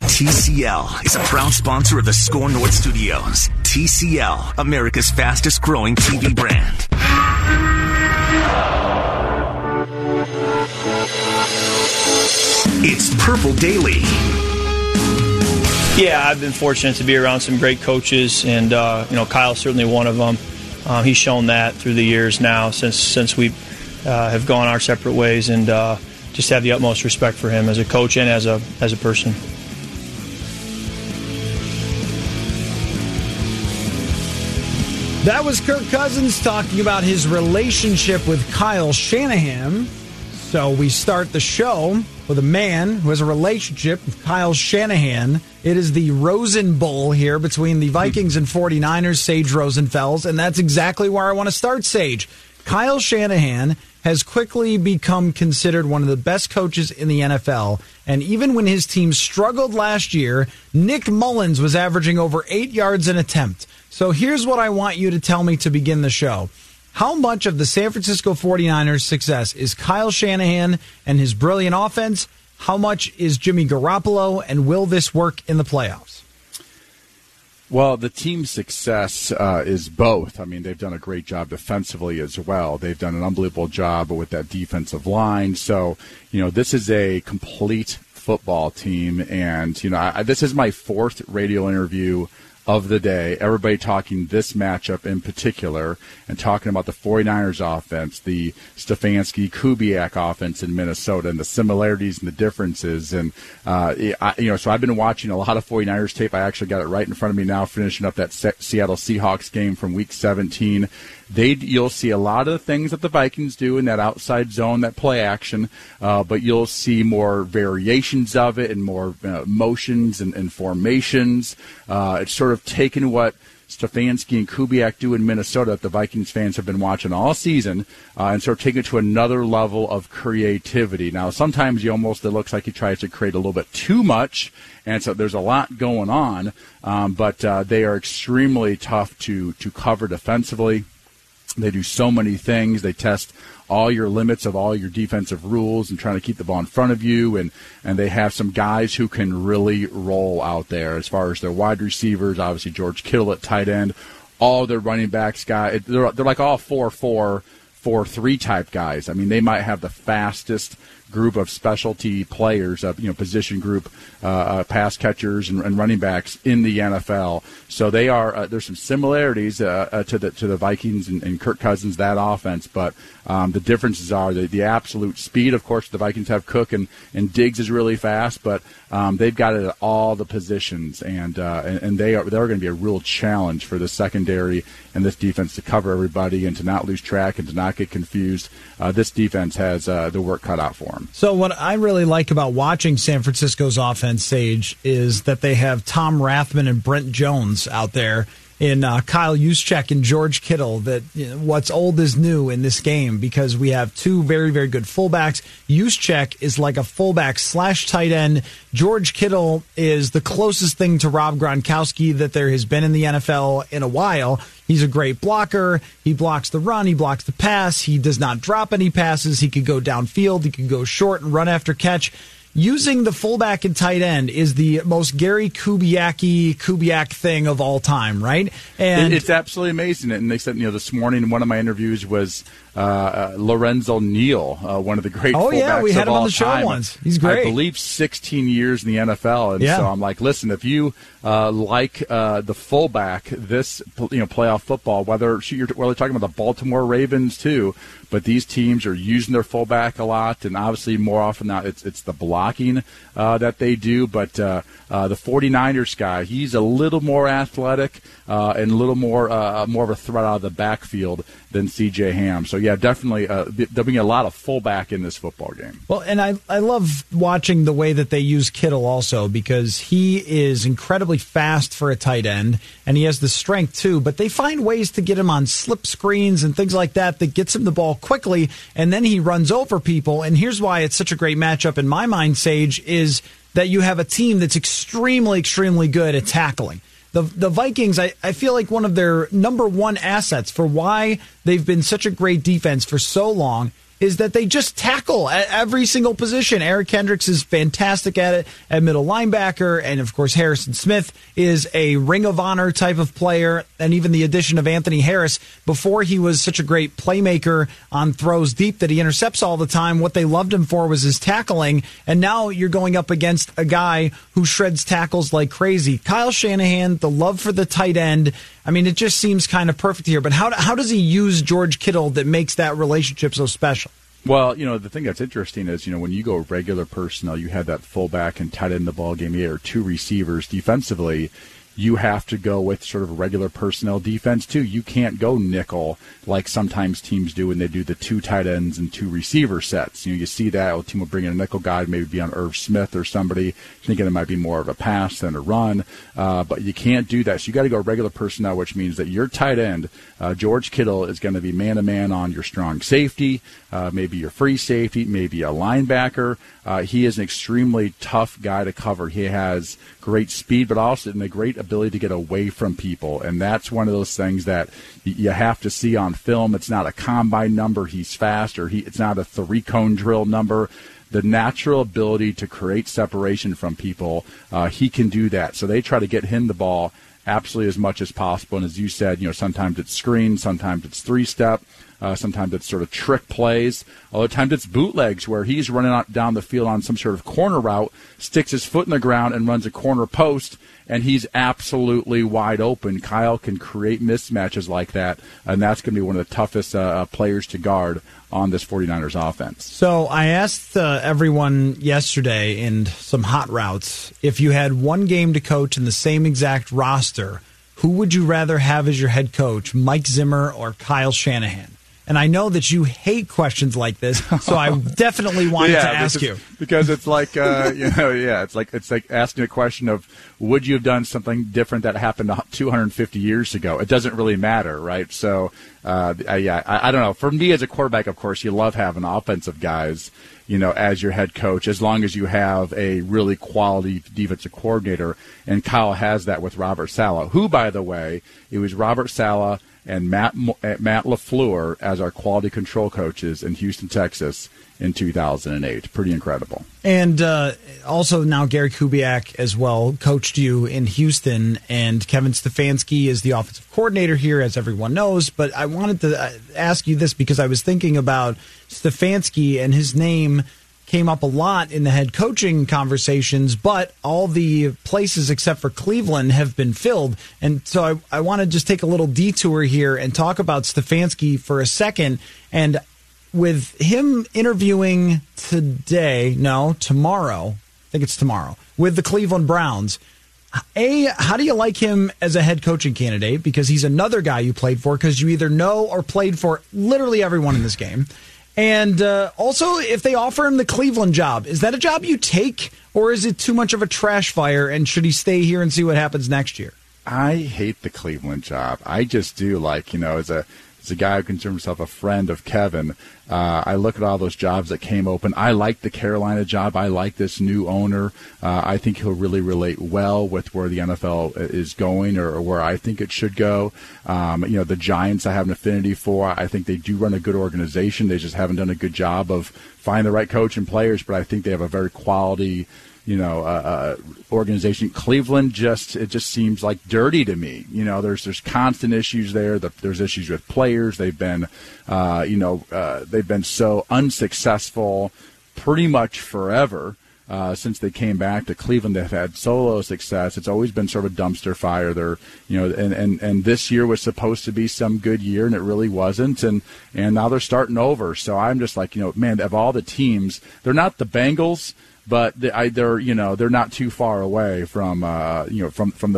TCL is a proud sponsor of the Score North Studios. TCL, America's fastest growing TV brand. It's Purple Daily. Yeah, I've been fortunate to be around some great coaches, and Kyle's certainly one of them. He's shown that through the years now since we have gone our separate ways, and just have the utmost respect for him as a coach and as a person. That was Kirk Cousins talking about his relationship with Kyle Shanahan. So we start the show with a man who has a relationship with Kyle Shanahan. It is the Rosen Bowl here between the Vikings and 49ers, Sage Rosenfels, and that's exactly where I want to start, Sage. Kyle Shanahan has quickly become considered one of the best coaches in the NFL. And even when his team struggled last year, Nick Mullins was averaging over 8 yards an attempt. So here's what I want you to tell me to begin the show. How much of the San Francisco 49ers' success is Kyle Shanahan and his brilliant offense? How much is Jimmy Garoppolo, and will this work in the playoffs? Well, the team's success is both. I mean, they've done a great job defensively as well. They've done an unbelievable job with that defensive line. So, this is a complete football team. And, this is my fourth radio interview of the day. Everybody talking this matchup in particular and talking about the 49ers offense, the Stefanski Kubiak offense in Minnesota, and the similarities and the differences. And, so I've been watching a lot of 49ers tape. I actually got it right in front of me now, finishing up that Seattle Seahawks game from week 17. You'll see a lot of the things that the Vikings do in that outside zone, that play action, but you'll see more variations of it and more motions and formations. It's sort of taken what Stefanski and Kubiak do in Minnesota that the Vikings fans have been watching all season, and sort of taking it to another level of creativity. Now, sometimes it looks like he tries to create a little bit too much, and so there's a lot going on, but they are extremely tough to cover defensively. They do so many things. They test all your limits of all your defensive rules and trying to keep the ball in front of you. And they have some guys who can really roll out there as far as their wide receivers, obviously George Kittle at tight end, all their running backs guys. They're like all 4-4-4-3 type guys. I mean, they might have the fastest group of specialty players, position group, pass catchers and running backs in the NFL. So they are there's some similarities to the Vikings and Kirk Cousins, that offense, but the differences are the absolute speed. Of course, the Vikings have Cook and Diggs is really fast, but they've got it at all the positions, and they're going to be a real challenge for the secondary and this defense to cover everybody and to not lose track and to not get confused. This defense has the work cut out for them. So what I really like about watching San Francisco's offense, Sage, is that they have Tom Rathman and Brent Jones out there in Kyle Juszczyk and George Kittle, that what's old is new in this game, because we have two very, very good fullbacks. Juszczyk is like a fullback / tight end. George Kittle is the closest thing to Rob Gronkowski that there has been in the NFL in a while. He's a great blocker. He blocks the run. He blocks the pass. He does not drop any passes. He could go downfield. He could go short and run after catch. Using the fullback and tight end is the most Gary Kubiak thing of all time, right? And it's absolutely amazing. And they said, this morning, one of my interviews was Lorenzo Neal, one of the great fullbacks of all time. Oh, yeah, we had him on the show once. He's great. I believe 16 years in the NFL. And so I'm like, listen, if you the fullback this playoff football, whether you're really talking about the Baltimore Ravens too, but these teams are using their fullback a lot, and obviously more often than not, it's the blocking that they do. But the 49ers guy, he's a little more athletic and a little more of a threat out of the backfield than C.J. Ham. So, yeah, definitely there'll be a lot of fullback in this football game. Well, and I love watching the way that they use Kittle also, because he is incredibly fast for a tight end, and he has the strength too, but they find ways to get him on slip screens and things like that that gets him the ball quickly, and then he runs over people. And here's why it's such a great matchup in my mind, Sage, is that you have a team that's extremely, extremely good at tackling. The Vikings, I feel like one of their number one assets for why they've been such a great defense for so long is that they just tackle at every single position. Eric Kendricks is fantastic at it at middle linebacker, and of course Harrison Smith is a Ring of Honor type of player, and even the addition of Anthony Harris. Before he was such a great playmaker on throws deep that he intercepts all the time, what they loved him for was his tackling, and now you're going up against a guy who shreds tackles like crazy. Kyle Shanahan, the love for the tight end, I mean, it just seems kind of perfect here. But how does he use George Kittle that makes that relationship so special? Well, the thing that's interesting is, when you go regular personnel, you have that fullback and tight end in the ballgame here, two receivers. Defensively, you have to go with sort of regular personnel defense, too. You can't go nickel like sometimes teams do when they do the two tight ends and two receiver sets. You see that. A team will bring in a nickel guy, maybe be on Irv Smith or somebody, thinking it might be more of a pass than a run. But you can't do that. So you got to go regular personnel, which means that your tight end, George Kittle, is going to be man-to-man on your strong safety, maybe your free safety, maybe a linebacker. He is an extremely tough guy to cover. He has great speed, but also a great ability to get away from people, and that's one of those things that you have to see on film. It's not a combine number he's fast, or it's not a three-cone drill number. The natural ability to create separation from people, he can do that. So they try to get him the ball absolutely as much as possible, and as you said, sometimes it's screen, sometimes it's three-step, sometimes it's sort of trick plays. Other times it's bootlegs where he's running down the field on some sort of corner route, sticks his foot in the ground and runs a corner post, and he's absolutely wide open. Kyle can create mismatches like that, and that's going to be one of the toughest players to guard on this 49ers offense. So I asked everyone yesterday in some hot routes, if you had one game to coach in the same exact roster, who would you rather have as your head coach, Mike Zimmer or Kyle Shanahan? And I know that you hate questions like this, so I definitely wanted to ask you, because it's like, it's like asking a question of, would you have done something different that happened 250 years ago? It doesn't really matter, right? So, I don't know. For me, as a quarterback, of course, you love having offensive guys, as your head coach, as long as you have a really quality defensive coordinator. And Kyle has that with Robert Saleh, who, by the way, it was Robert Saleh and Matt LaFleur as our quality control coaches in Houston, Texas in 2008. Pretty incredible. And also now Gary Kubiak as well coached you in Houston, and Kevin Stefanski is the offensive coordinator here, as everyone knows. But I wanted to ask you this because I was thinking about Stefanski, and his name came up a lot in the head coaching conversations, but all the places except for Cleveland have been filled. And so I want to just take a little detour here and talk about Stefanski for a second. And with him interviewing tomorrow, with the Cleveland Browns, how do you like him as a head coaching candidate? Because he's another guy you played for, because you either know or played for literally everyone in this game. And also, if they offer him the Cleveland job, is that a job you take, or is it too much of a trash fire, and should he stay here and see what happens next year? I hate the Cleveland job. I just do. As a guy who considers himself a friend of Kevin, I look at all those jobs that came open. I like the Carolina job. I like this new owner. I think he'll really relate well with where the NFL is going, or where I think it should go. The Giants I have an affinity for. I think they do run a good organization. They just haven't done a good job of finding the right coach and players, but I think they have a very quality organization. Cleveland just seems like dirty to me. You know, there's constant issues there. There's issues with players. They've been they've been so unsuccessful pretty much forever. Since they came back to Cleveland, they've had solo success. It's always been sort of a dumpster fire there, and this year was supposed to be some good year, and it really wasn't. And now they're starting over. So I'm just like, man, of all the teams, they're not the Bengals, but they're not too far away from the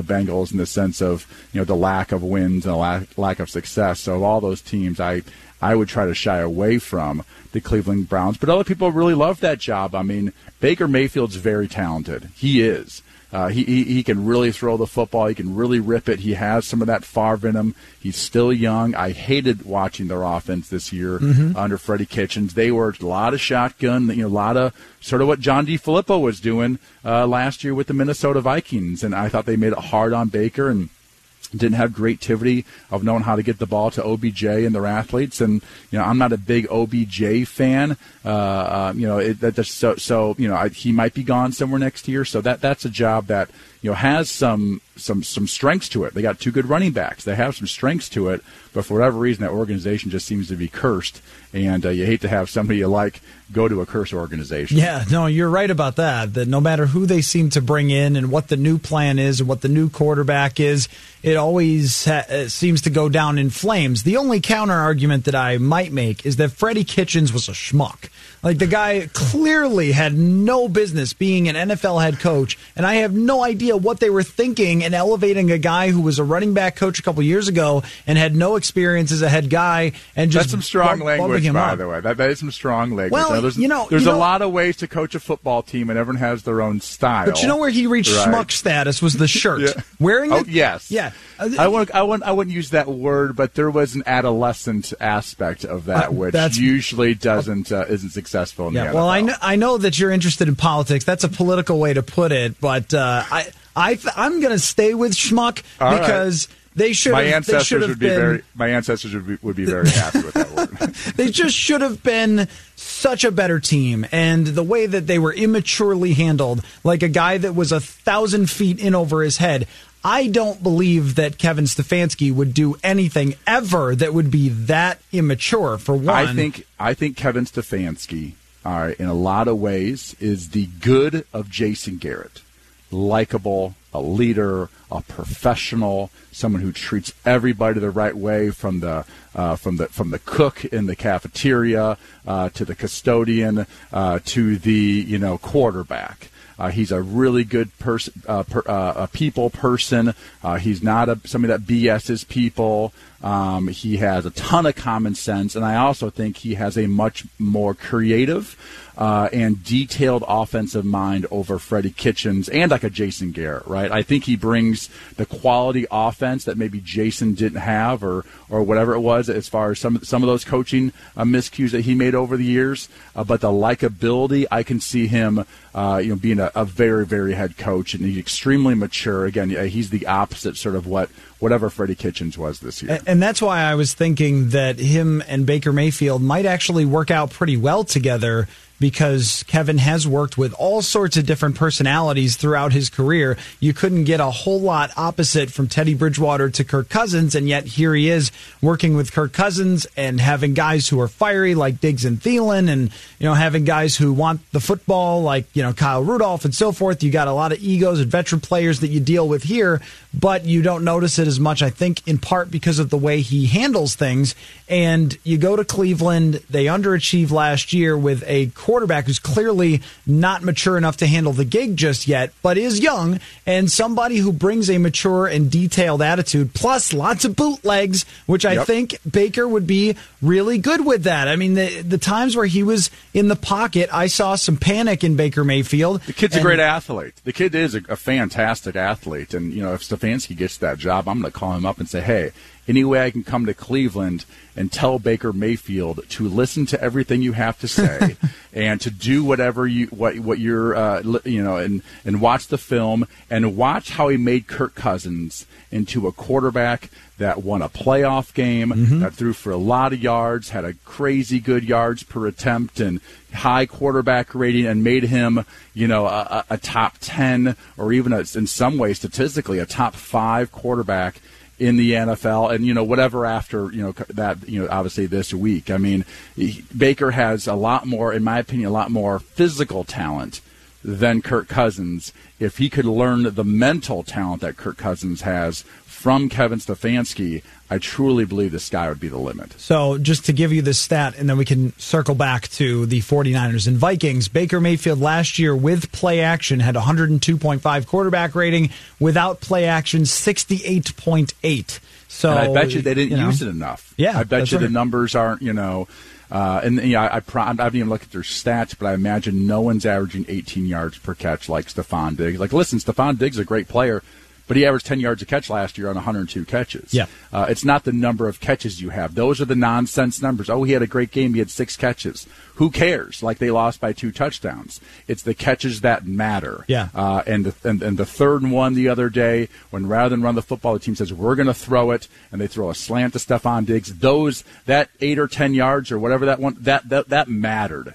Bengals in the sense of, the lack of wins and the lack of success. So of all those teams, I would try to shy away from the Cleveland Browns. But other people really love that job. I mean, Baker Mayfield's very talented. He is. He can really throw the football. He can really rip it. He has some of that Favre venom. He's still young. I hated watching their offense this year under Freddie Kitchens. They were a lot of shotgun, a lot of sort of what John DeFilippo was doing last year with the Minnesota Vikings, and I thought they made it hard on Baker and didn't have creativity of knowing how to get the ball to OBJ and their athletes. And, I'm not a big OBJ fan. He might be gone somewhere next year. So that's a job that, has some strengths to it. They got two good running backs. They have some strengths to it, but for whatever reason, that organization just seems to be cursed. And you hate to have somebody you like go to a cursed organization. Yeah, no, you're right about that. That no matter who they seem to bring in and what the new plan is and what the new quarterback is, it always seems to go down in flames. The only counter argument that I might make is that Freddie Kitchens was a schmuck. Like, the guy clearly had no business being an NFL head coach, and I have no idea what they were thinking in elevating a guy who was a running back coach a couple years ago and had no experience as a head guy. And just that's some strong language, by the way. That is some strong language. Well, now, there's a lot of ways to coach a football team, and everyone has their own style. But you know where he reached schmuck status was the shirt. Yeah. Wearing it? Oh, yes. Yeah. I wouldn't use that word, but there was an adolescent aspect of that, which usually isn't successful. In the NFL. Well, I know that you're interested in politics. That's a political way to put it, but I'm going to stay with schmuck because they should. My ancestors would be very happy with that word. They just should have been such a better team, and the way that they were immaturely handled, like a guy that was 1,000 feet in over his head. I don't believe that Kevin Stefanski would do anything ever that would be that immature, for one. I think Kevin Stefanski, in a lot of ways, is the good of Jason Garrett. Likeable, a leader, a professional, someone who treats everybody the right way, from the cook in the cafeteria to the custodian to the quarterback. He's a really good people person. He's not somebody that BSs people. He has a ton of common sense, and I also think he has a much more creative and detailed offensive mind over Freddie Kitchens and like a Jason Garrett, right? I think he brings the quality offense that maybe Jason didn't have or whatever it was as far as some of those coaching miscues that he made over the years. But the likability, I can see him being a very, very head coach, and he's extremely mature. Again, he's the opposite sort of whatever Freddie Kitchens was this year. And that's why I was thinking that him and Baker Mayfield might actually work out pretty well together, because Kevin has worked with all sorts of different personalities throughout his career. You couldn't get a whole lot opposite from Teddy Bridgewater to Kirk Cousins, and yet here he is working with Kirk Cousins and having guys who are fiery like Diggs and Thielen, and having guys who want the football like Kyle Rudolph and so forth. You got a lot of egos and veteran players that you deal with here, but you don't notice it as much, I think, in part because of the way he handles things. And you go to Cleveland, they underachieved last year with a quarterback who's clearly not mature enough to handle the gig just yet, but is young, and somebody who brings a mature and detailed attitude, plus lots of bootlegs, which I think Baker would be really good with that. I mean, the times where he was in the pocket, I saw some panic in Baker Mayfield. The kid's a great athlete. The kid is a fantastic athlete, and if Stefanski gets that job, I'm going to call him up and say, hey, any way I can come to Cleveland and tell Baker Mayfield to listen to everything you have to say and to do whatever you and watch the film and watch how he made Kirk Cousins into a quarterback that won a playoff game, mm-hmm. that threw for a lot of yards, had a crazy good yards per attempt and high quarterback rating, and made him, a top 10 or even in some way statistically a top 5 quarterback in the NFL, and whatever after that obviously this week. I mean, Baker has a lot more, in my opinion, a lot more physical talent than Kirk Cousins. If he could learn the mental talent that Kirk Cousins has from Kevin Stefanski, I truly believe the sky would be the limit. So just to give you this stat, and then we can circle back to the 49ers and Vikings, Baker Mayfield last year with play action had 102.5 quarterback rating, without play action 68.8. So and I bet you they didn't use it enough. Yeah, I bet you the numbers aren't, I haven't even looked at their stats, but I imagine no one's averaging 18 yards per catch like Stefon Diggs. Like, listen, Stefon Diggs is a great player, but he averaged 10 yards a catch last year on 102 catches. Yeah. It's not the number of catches you have. Those are the nonsense numbers. Oh, he had a great game. He had 6 catches. Who cares? Like, they lost by 2 touchdowns. It's the catches that matter. Yeah. And the third one the other day, when rather than run the football, the team says, we're going to throw it, and they throw a slant to Stefon Diggs. That 8 or 10 yards or whatever that one, that mattered.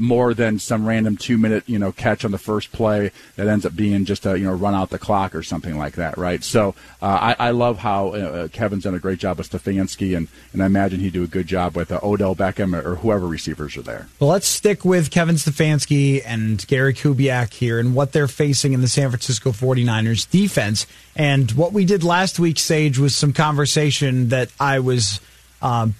More than some random 2-minute, catch on the first play that ends up being just a, run out the clock or something like that, right? So I love how Kevin's done a great job with Stefanski, and I imagine he'd do a good job with Odell Beckham or whoever receivers are there. Well, let's stick with Kevin Stefanski and Gary Kubiak here and what they're facing in the San Francisco 49ers defense. And what we did last week, Sage, was some conversation that I was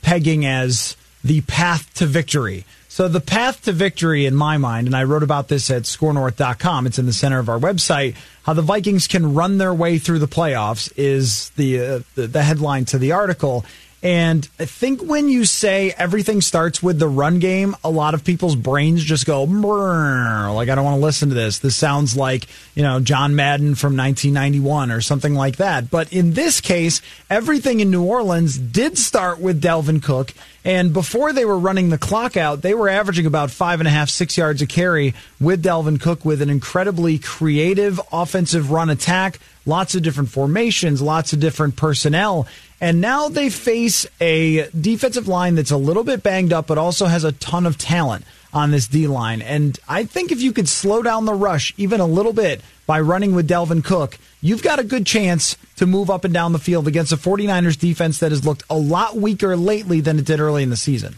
pegging as the path to victory. So the path to victory in my mind, and I wrote about this at scorenorth.com, it's in the center of our website, how the Vikings can run their way through the playoffs is the headline to the article. And I think when you say everything starts with the run game, a lot of people's brains just go, like, I don't want to listen to this. This sounds like, John Madden from 1991 or something like that. But in this case, everything in New Orleans did start with Dalvin Cook. And before they were running the clock out, they were averaging about 5.5, 6 yards a carry with Dalvin Cook, with an incredibly creative offensive run attack, lots of different formations, lots of different personnel. And now they face a defensive line that's a little bit banged up, but also has a ton of talent on this D-line. And I think if you could slow down the rush even a little bit by running with Dalvin Cook, you've got a good chance to move up and down the field against a 49ers defense that has looked a lot weaker lately than it did early in the season.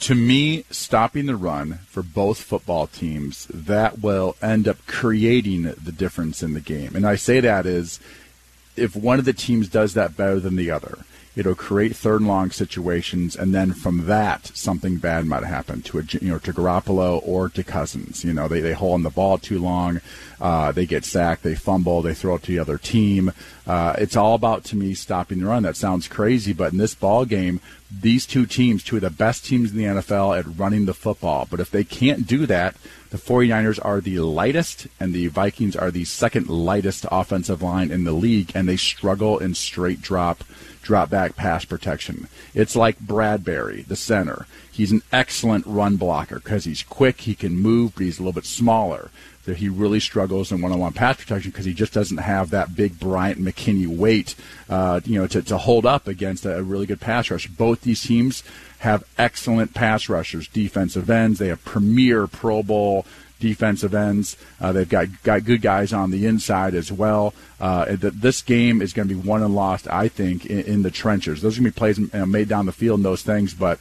To me, stopping the run for both football teams, that will end up creating the difference in the game. And I say that is, if one of the teams does that better than the other, it'll create third and long situations, and then from that, something bad might happen to to Garoppolo or to Cousins. They hold on the ball too long, they get sacked, they fumble, they throw it to the other team. It's all about, to me, stopping the run. That sounds crazy, but in this ball game, these two teams, two of the best teams in the NFL at running the football. But if they can't do that, the 49ers are the lightest, and the Vikings are the second lightest offensive line in the league, and they struggle in straight drop back pass protection. It's like Bradbury, the center. He's an excellent run blocker because he's quick, he can move, but he's a little bit smaller. That he really struggles in one-on-one pass protection because he just doesn't have that big Bryant McKinney weight, to hold up against a really good pass rush. Both these teams have excellent pass rushers, defensive ends. They have premier Pro Bowl defensive ends. They've got good guys on the inside as well. This game is going to be won and lost, I think, in the trenches. Those are going to be plays made down the field and those things, but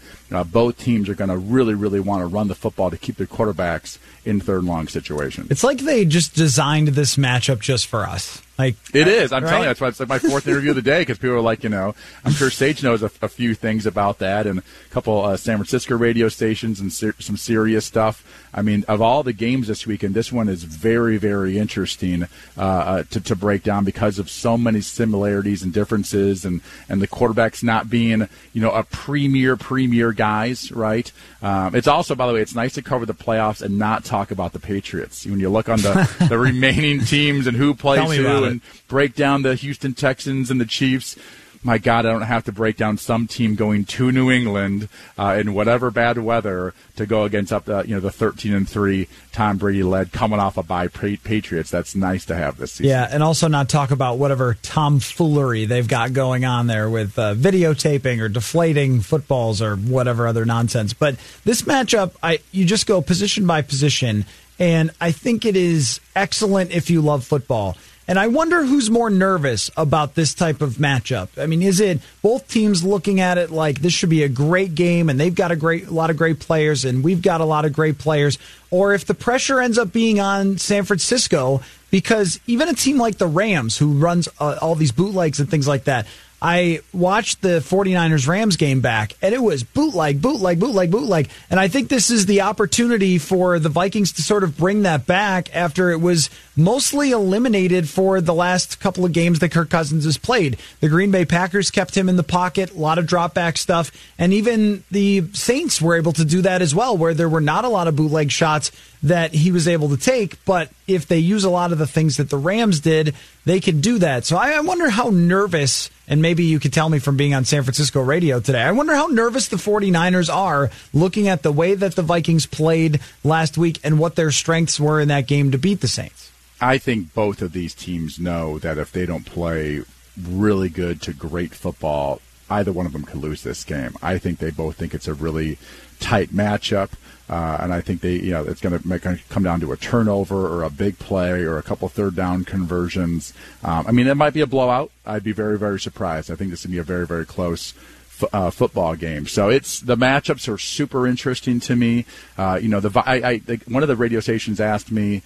both teams are going to really, really want to run the football to keep their quarterbacks in third and long situations. It's like they just designed this matchup just for us. Like, it is. I'm telling you, that's why it's like my fourth interview of the day, because people are like, I'm sure Sage knows a few things about that, and a couple San Francisco radio stations and some serious stuff. I mean, of all the games this weekend, this one is very, very interesting to break down because of so many similarities and differences, and the quarterbacks not being, a premier guys, right? It's also, by the way, it's nice to cover the playoffs and not talk about the Patriots. When you look on the remaining teams and who plays who, and break down the Houston Texans and the Chiefs, my God, I don't have to break down some team going to New England in whatever bad weather to go against the 13-3 Tom Brady led coming off a bye Patriots. That's nice to have this season. Yeah, and also not talk about whatever tomfoolery they've got going on there with videotaping or deflating footballs or whatever other nonsense. But this matchup, you just go position by position, and I think it is excellent if you love football. And I wonder who's more nervous about this type of matchup. I mean, is it both teams looking at it like this should be a great game and they've got a lot of great players and we've got a lot of great players? Or if the pressure ends up being on San Francisco, because even a team like the Rams, who runs all these bootlegs and things like that, I watched the 49ers-Rams game back, and it was bootleg, bootleg, bootleg, bootleg. And I think this is the opportunity for the Vikings to sort of bring that back after it was mostly eliminated for the last couple of games that Kirk Cousins has played. The Green Bay Packers kept him in the pocket, a lot of drop-back stuff, and even the Saints were able to do that as well, where there were not a lot of bootleg shots that he was able to take, but if they use a lot of the things that the Rams did, they can do that. So I wonder how nervous, and maybe you could tell me from being on San Francisco radio today, I wonder how nervous the 49ers are looking at the way that the Vikings played last week and what their strengths were in that game to beat the Saints. I think both of these teams know that if they don't play really good to great football, either one of them could lose this game. I think they both think it's a really tight matchup. And I think it's going to come down to a turnover or a big play or a couple third down conversions. It might be a blowout. I'd be very, very surprised. I think this is going to be a very, very close football game. So the matchups are super interesting to me. One of the radio stations asked me,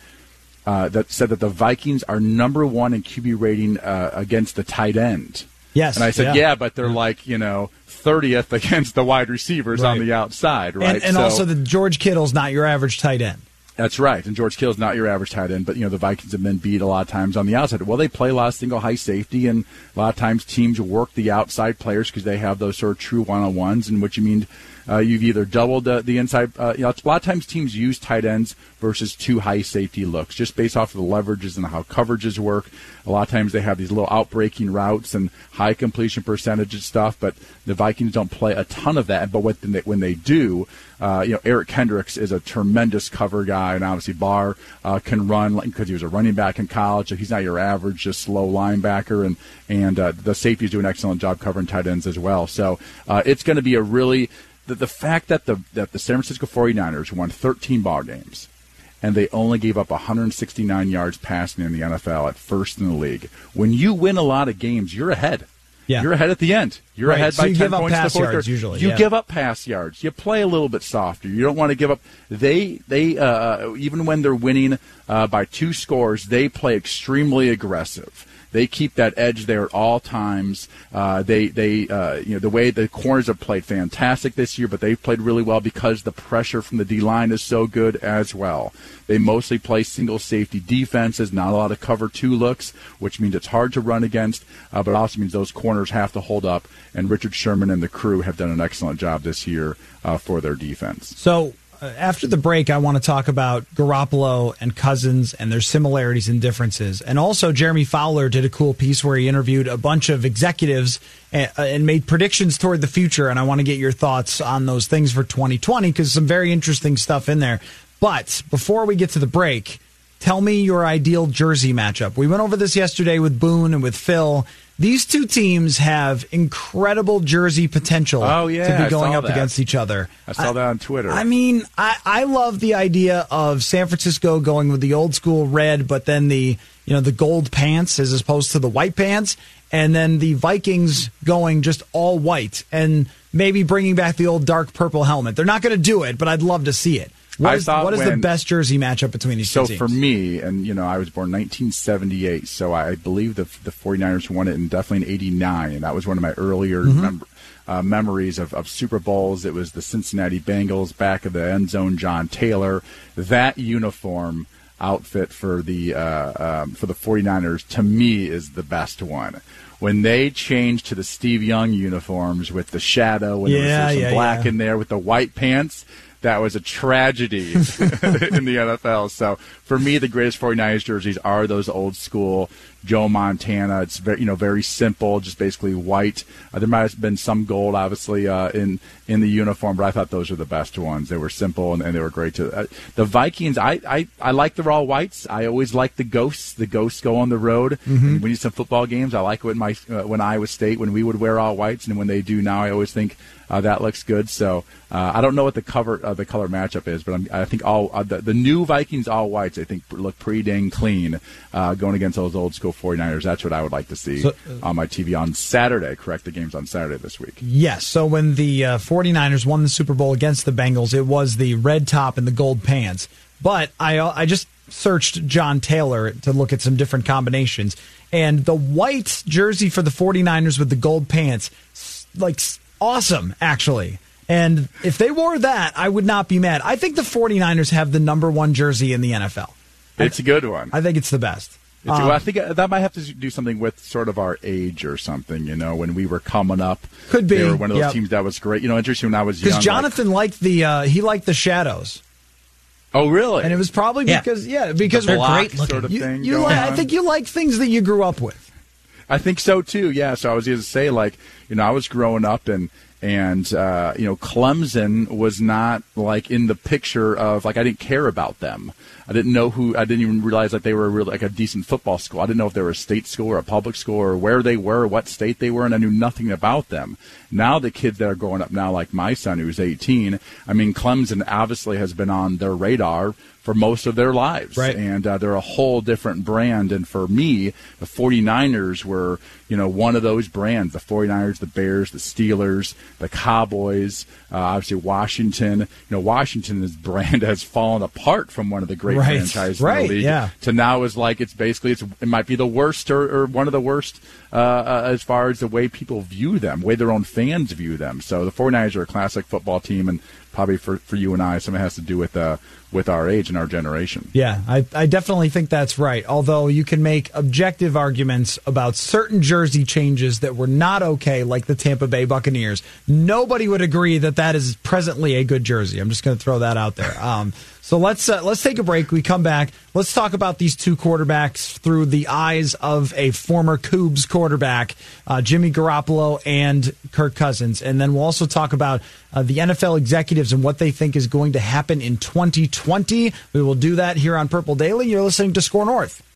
that said that the Vikings are number one in QB rating against the tight end. Yes, and I said, yeah, but they're 30th against the wide receivers on the outside, right? And also that George Kittle's not your average tight end. That's right, and George Kittle's not your average tight end, but the Vikings have been beat a lot of times on the outside. Well, they play a lot of single high safety, and a lot of times teams work the outside players because they have those sort of true one-on-ones, in which you mean you've either doubled the inside. A lot of times teams use tight ends versus two high safety looks, just based off of the leverages and how coverages work. A lot of times they have these little outbreaking routes and high completion percentage and stuff, but the Vikings don't play a ton of that. But when they do, Eric Kendricks is a tremendous cover guy, and obviously Barr can run because he was a running back in college. So he's not your average just slow linebacker, and the safeties do an excellent job covering tight ends as well. So it's going to be a really the fact that the San Francisco 49ers won 13 ball games, and they only gave up 169 yards passing in the NFL at first in the league. When you win a lot of games, you're ahead. Yeah. You're ahead at the end. You're ahead by 10 points to 4 yards. Usually, you give up pass yards. You play a little bit softer. You don't want to give up. They even when they're winning by two scores, they play extremely aggressive. They keep that edge there at all times. The way the corners have played fantastic this year, but they've played really well because the pressure from the D-line is so good as well. They mostly play single safety defenses, not a lot of cover two looks, which means it's hard to run against, but it also means those corners have to hold up, and Richard Sherman and the crew have done an excellent job this year for their defense. So after the break, I want to talk about Garoppolo and Cousins and their similarities and differences. And also, Jeremy Fowler did a cool piece where he interviewed a bunch of executives and made predictions toward the future. And I want to get your thoughts on those things for 2020 because some very interesting stuff in there. But before we get to the break, tell me your ideal jersey matchup. We went over this yesterday with Boone and with Phil. These two teams have incredible jersey potential to be going up against each other. I saw that on Twitter. I love the idea of San Francisco going with the old school red, but then the gold pants as opposed to the white pants, and then the Vikings going just all white and maybe bringing back the old dark purple helmet. They're not going to do it, but I'd love to see it. What is the best jersey matchup between these two teams? So for me, and I was born 1978, so I believe the 49ers won it in definitely in 89, and that was one of my earlier memories of Super Bowls. It was the Cincinnati Bengals, back of the end zone, John Taylor. That uniform outfit for the 49ers, to me, is the best one. When they changed to the Steve Young uniforms with the shadow and there was some black in there with the white pants, that was a tragedy in the NFL. So for me, the greatest 49ers jerseys are those old school Joe Montana. It's very, very simple, just basically white. There might have been some gold, obviously, in the uniform, but I thought those were the best ones. They were simple, and they were great too. The Vikings, I like the raw whites. I always like the ghosts. The ghosts go on the road. Mm-hmm. We need some football games. I like when when Iowa State, when we would wear all whites, and when they do now, I always think that looks good. So I don't know what the color matchup is, but I think all the new Vikings all whites, I think, look pretty dang clean going against those old school 49ers. That's what I would like to see on my TV on Saturday. Correct, the game's on Saturday this week. Yes, so when the 49ers won the Super Bowl against the Bengals, it was the red top and the gold pants. But I just searched John Taylor to look at some different combinations, and the white jersey for the 49ers with the gold pants, like, awesome, actually. And if they wore that, I would not be mad. I think the 49ers have the number one jersey in the NFL. It's a good one. I think it's the best. I think that might have to do something with sort of our age or something, when we were coming up. Could be. They were one of those teams that was great. Interesting, when I was young. Because Jonathan liked the shadows. Oh, really? And it was probably because they're great looking. Sort of thing I think you like things that you grew up with. I think so, too, yeah. So I was going to say, I was growing up and Clemson was not in the picture of I didn't care about them. I didn't know I didn't even realize that they were really a decent football school. I didn't know if they were a state school or a public school or where they were, what state they were, and I knew nothing about them. Now the kids that are growing up now, like my son who's 18, Clemson obviously has been on their radar for most of their lives. Right. And they're a whole different brand. And for me, the 49ers were, one of those brands, the 49ers, the Bears, the Steelers, the Cowboys, obviously Washington. Washington's brand has fallen apart from one of the great franchises in the league to now is it's basically, it might be the worst or one of the worst as far as the way people view them, way their own fans view them. So the 49ers are a classic football team, and probably for you and I, some of it has to do with our age and our generation. Yeah, I definitely think that's right, although you can make objective arguments about certain jersey changes that were not okay, like the Tampa Bay Buccaneers. Nobody would agree that is presently a good jersey. I'm just going to throw that out there. So let's take a break. We come back. Let's talk about these two quarterbacks through the eyes of a former Cougs quarterback, Jimmy Garoppolo and Kirk Cousins. And then we'll also talk about the NFL executives and what they think is going to happen in 2020. We will do that here on Purple Daily. You're listening to Score North.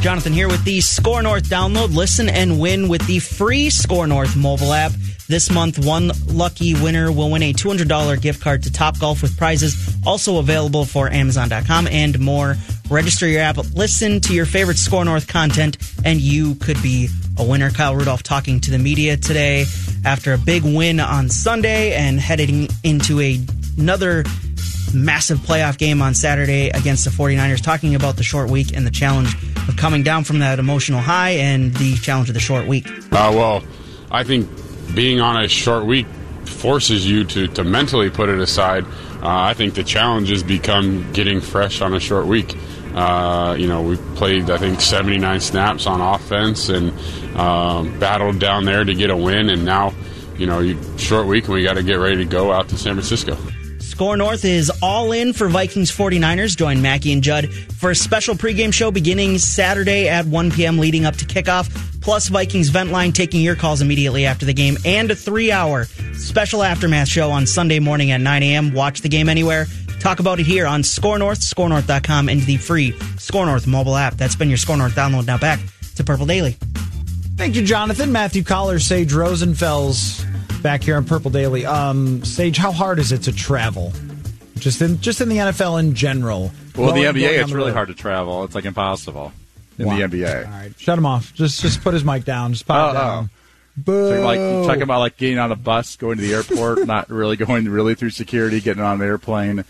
Jonathan here with the Score North download. Listen and win with the free Score North mobile app. This month, one lucky winner will win a $200 gift card to Topgolf with prizes also available for Amazon.com and more. Register your app, listen to your favorite Score North content, and you could be a winner. Kyle Rudolph talking to the media today after a big win on Sunday and heading into another massive playoff game on Saturday against the 49ers, talking about the short week and the challenge of coming down from that emotional high and the challenge of the short week. Well, I think being on a short week forces you to mentally put it aside. I think the challenge has become getting fresh on a short week. We've played, I think, 79 snaps on offense and battled down there to get a win. And now, short week and we got to get ready to go out to San Francisco. Score North is all in for Vikings 49ers. Join Mackie and Judd for a special pregame show beginning Saturday at 1 p.m. leading up to kickoff, plus Vikings Vent Line taking your calls immediately after the game, and a 3-hour special aftermath show on Sunday morning at 9 a.m. Watch the game anywhere. Talk about it here on Score North, scorenorth.com, and the free Score North mobile app. That's been your Score North download. Now back to Purple Daily. Thank you, Jonathan. Matthew Collar, Sage Rosenfels, back here on Purple Daily. Sage, how hard is it to travel? Just in the NFL in general. Well, in the NBA, it's really hard to travel. It's impossible in the NBA. All right, shut him off. Just put his mic down. Just pop it down. Boo. So, like, you're talking about like getting on a bus, going to the airport, not really going really through security, getting on an airplane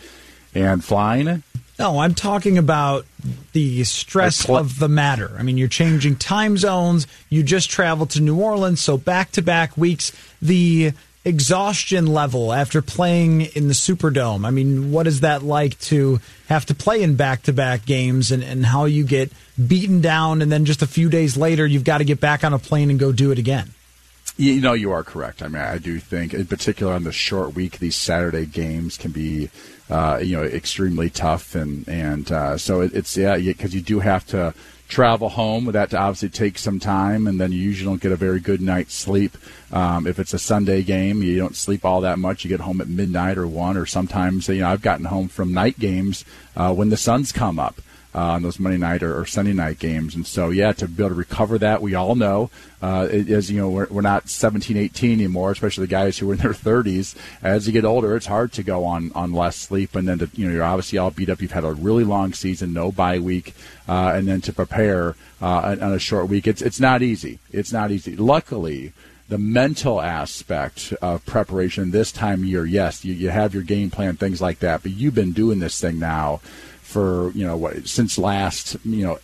and flying. No, I'm talking about the stress of the matter. I mean, you're changing time zones. You just traveled to New Orleans, so back-to-back weeks. The exhaustion level after playing in the Superdome. I mean, what is that like to have to play in back-to-back games and how you get beaten down, and then just a few days later, you've got to get back on a plane and go do it again? You know, you are correct. I mean, I do think, in particular on the short week, these Saturday games can be, extremely tough. And so it's because you do have to travel home. That obviously takes some time, and then you usually don't get a very good night's sleep. If it's a Sunday game, you don't sleep all that much. You get home at midnight or 1, or sometimes, I've gotten home from night games when the sun's come up. On those Monday night or Sunday night games. And so, to be able to recover that, we all know, we're not 17, 18 anymore, especially the guys who are in their 30s. As you get older, it's hard to go on less sleep. And then, you're obviously all beat up. You've had a really long season, no bye week. And then to prepare on a short week, it's not easy. It's not easy. Luckily, the mental aspect of preparation this time of year, yes, you have your game plan, things like that. But you've been doing this thing now for since last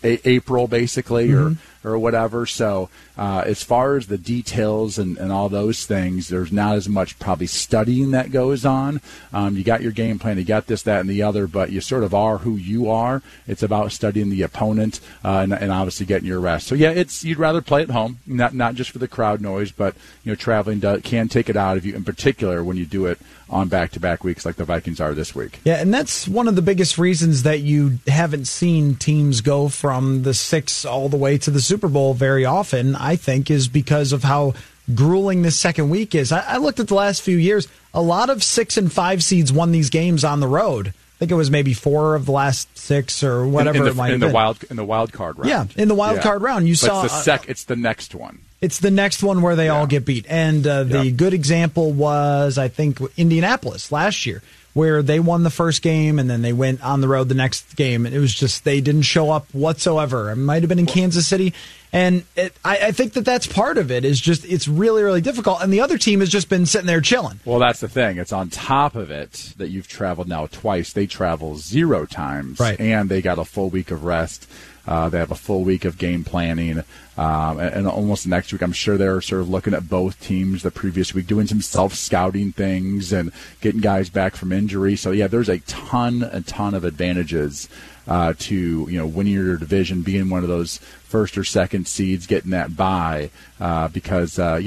April basically, mm-hmm. or whatever. So as far as the details and all those things, there's not as much probably studying that goes on. You got your game plan, you got this, that, and the other, but you sort of are who you are. It's about studying the opponent and obviously getting your rest. So it's you'd rather play at home, not just for the crowd noise, but traveling can take it out of you, in particular when you do it on back-to-back weeks like the Vikings are this week. Yeah, and that's one of the biggest reasons that you haven't seen teams go from the 6 all the way to the Super Bowl very often, I think, is because of how grueling this second week is. I looked at the last few years. A lot of 6 and 5 seeds won these games on the road. I think it was maybe 4 of the last 6 or whatever it might have been. In the wild card round. Yeah, in the wild card round. It's the next one. It's the next one where they all get beat. And the good example was, I think, Indianapolis last year, where they won the first game and then they went on the road the next game. And it was just they didn't show up whatsoever. It might have been in Kansas City. And I think that's part of it is just it's really, really difficult. And the other team has just been sitting there chilling. Well, that's the thing. It's on top of it that you've traveled now twice. They travel 0 times. Right. And they got a full week of rest. They have a full week of game planning, and almost next week, I'm sure they're sort of looking at both teams the previous week, doing some self-scouting things and getting guys back from injury. So, there's a ton of advantages to winning your division, being one of those first or second seeds, getting that bye, because a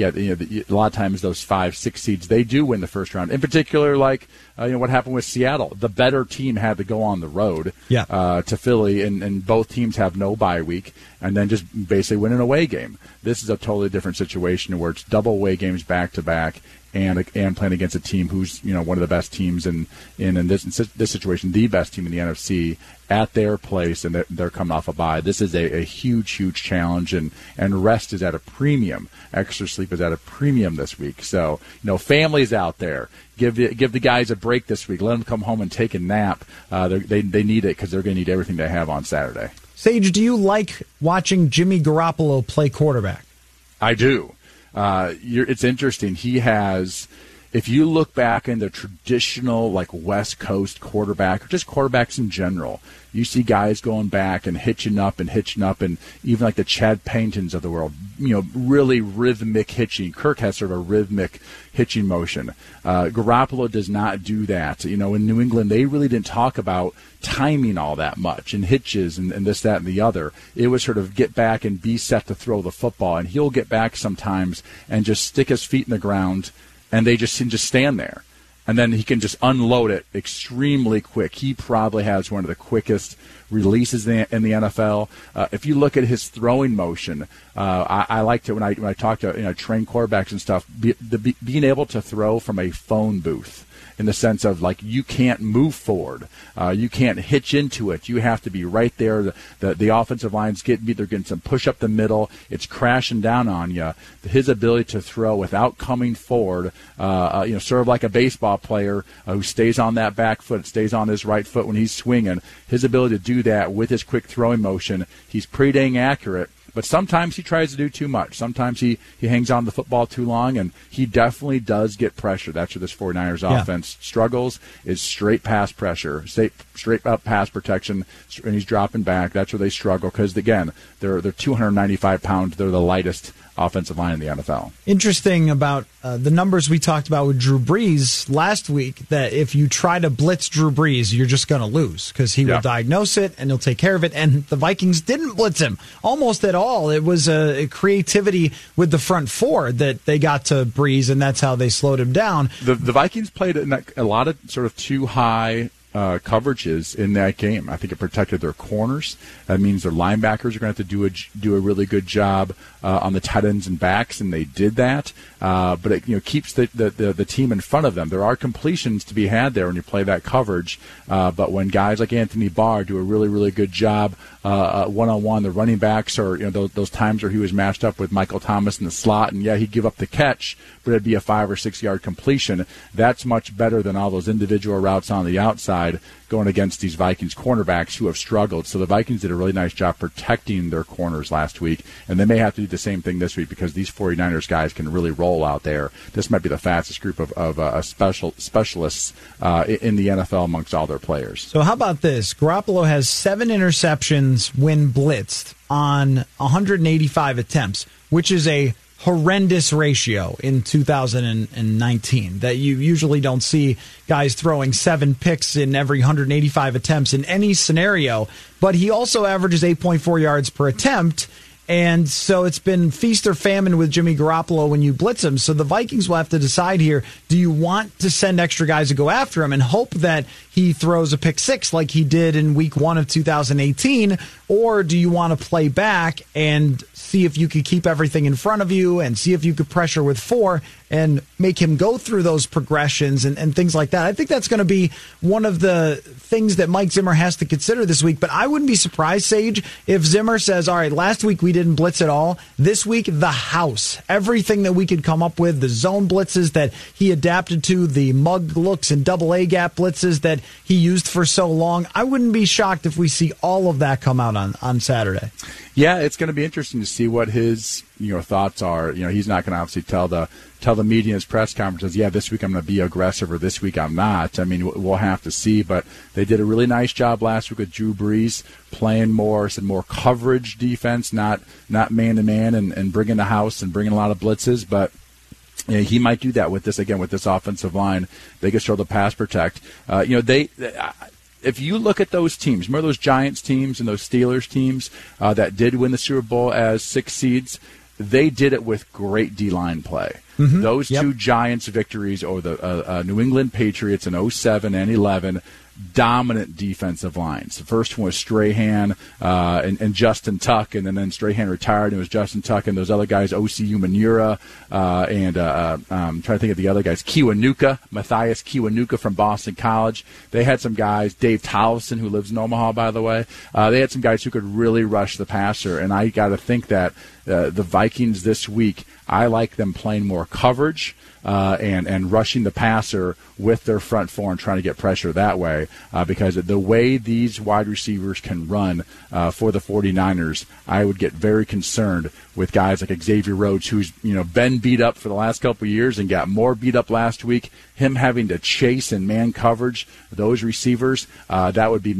lot of times those 5, 6 seeds, they do win the first round. In particular, like what happened with Seattle, the better team had to go on the road to Philly, and both teams have no bye week, and then just basically win an away game. This is a totally different situation where it's double away games back to back. And playing against a team who's one of the best teams in this situation, the best team in the NFC at their place, and they're coming off a bye. This is a huge challenge, and rest is at a premium. Extra sleep is at a premium this week. So families out there, give the guys a break this week. Let them come home and take a nap. They need it because they're going to need everything they have on Saturday. Sage, do you like watching Jimmy Garoppolo play quarterback? I do. It's interesting. He has, if you look back in the traditional like West Coast quarterback, or just quarterbacks in general, you see guys going back and hitching up, and even like the Chad Payntons of the world, really rhythmic hitching. Kirk has sort of a rhythmic hitching motion. Garoppolo does not do that. In New England, they really didn't talk about timing all that much and hitches and this, that, and the other. It was sort of get back and be set to throw the football, and he'll get back sometimes and just stick his feet in the ground, and they just stand there. And then he can just unload it extremely quick. He probably has one of the quickest releases in the NFL. If you look at his throwing motion, I like to when I talk to trained quarterbacks and stuff, being able to throw from a phone booth. In the sense of, like, you can't move forward. You can't hitch into it. You have to be right there. The offensive line's getting some push up the middle. It's crashing down on you. His ability to throw without coming forward, sort of like a baseball player who stays on that back foot, stays on his right foot when he's swinging. His ability to do that with his quick throwing motion, he's pretty dang accurate. But sometimes he tries to do too much. Sometimes he hangs on to the football too long, and he definitely does get pressure. That's where this 49ers offense struggles, is straight pass pressure, straight up pass protection, and he's dropping back. That's where they struggle because, again, they're 295 pounds. They're the lightest offensive line in the NFL. Interesting about the numbers we talked about with Drew Brees last week, that if you try to blitz Drew Brees, you're just going to lose because he will diagnose it and he'll take care of it. And the Vikings didn't blitz him almost at all. It was a creativity with the front four that they got to Brees, and that's how they slowed him down. The Vikings played a lot of sort of too high coverages in that game. I think it protected their corners. That means their linebackers are going to have to do a really good job on the tight ends and backs, and they did that. But it keeps the team in front of them. There are completions to be had there when you play that coverage. But when guys like Anthony Barr do a really, really good job one-on-one, the running backs are those times where he was matched up with Michael Thomas in the slot, and he'd give up the catch, but it'd be a 5 or 6 yard completion. That's much better than all those individual routes on the outside going against these Vikings cornerbacks who have struggled. So the Vikings did a really nice job protecting their corners last week, and they may have to do the same thing this week because these 49ers guys can really roll out there. This might be the fastest group of specialists in the NFL amongst all their players. So how about this? Garoppolo has 7 interceptions when blitzed on 185 attempts, which is a horrendous ratio in 2019 that you usually don't see guys throwing 7 picks in every 185 attempts in any scenario. But he also averages 8.4 yards per attempt, and so it's been feast or famine with Jimmy Garoppolo when you blitz him. So the Vikings will have to decide here, do you want to send extra guys to go after him and hope that he throws a pick 6 like he did in week 1 of 2018, or do you want to play back and see if you could keep everything in front of you and see if you could pressure with 4 and make him go through those progressions and things like that? I think that's going to be one of the things that Mike Zimmer has to consider this week. But I wouldn't be surprised, Sage, if Zimmer says, all right, last week we didn't blitz at all. This week, the house. Everything that we could come up with, the zone blitzes that he adapted to, the mug looks and double A gap blitzes that he used for so long. I wouldn't be shocked if we see all of that come out on Saturday. Yeah, it's going to be interesting to see what his thoughts are. He's not going to obviously tell the media in his press conferences, this week I'm going to be aggressive or this week I'm not. I mean, we'll have to see. But they did a really nice job last week with Drew Brees playing more coverage defense, not man-to-man and bringing the house and bringing a lot of blitzes. But he might do that with this, again, with this offensive line. They can show the pass protect. If you look at those teams, remember those Giants teams and those Steelers teams that did win the Super Bowl as 6 seeds? They did it with great D-line play. Mm-hmm. Those two Giants victories over the New England Patriots in 07 and 11, dominant defensive lines. The first one was Strahan and Justin Tuck, and then Strahan retired, and it was Justin Tuck and those other guys, OCU Manura, I'm trying to think of the other guys, Matthias Kiwanuka from Boston College. They had some guys, Dave Tolleson, who lives in Omaha, by the way. They had some guys who could really rush the passer, and I got to think that the Vikings this week, I like them playing more coverage and rushing the passer with their front four and trying to get pressure that way because the way these wide receivers can run for the 49ers, I would get very concerned with guys like Xavier Rhodes, who's been beat up for the last couple of years and got more beat up last week. Him having to chase and man coverage those receivers, that would be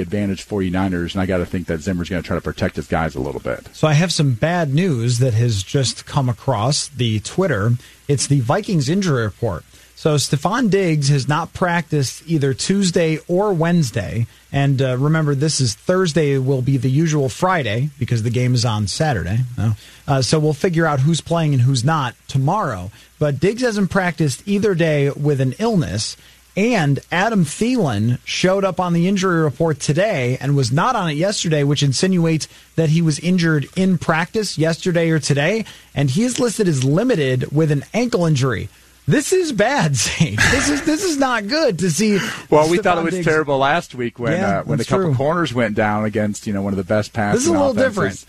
advantage 49ers, and I got to think that Zimmer's going to try to protect his guys a little bit. So I have some bad news that has just come across the Twitter. It's the Vikings injury report. So Stefon Diggs has not practiced either Tuesday or Wednesday. And remember, this is Thursday. It will be the usual Friday because the game is on Saturday. So we'll figure out who's playing and who's not tomorrow. But Diggs hasn't practiced either day with an illness. And Adam Thielen showed up on the injury report today and was not on it yesterday, which insinuates that he was injured in practice yesterday or today. And he is listed as limited with an ankle injury. This is bad, Sage. This is not good to see. Well, we thought it was terrible last week when a couple corners went down against one of the best passing offenses. This is a little different.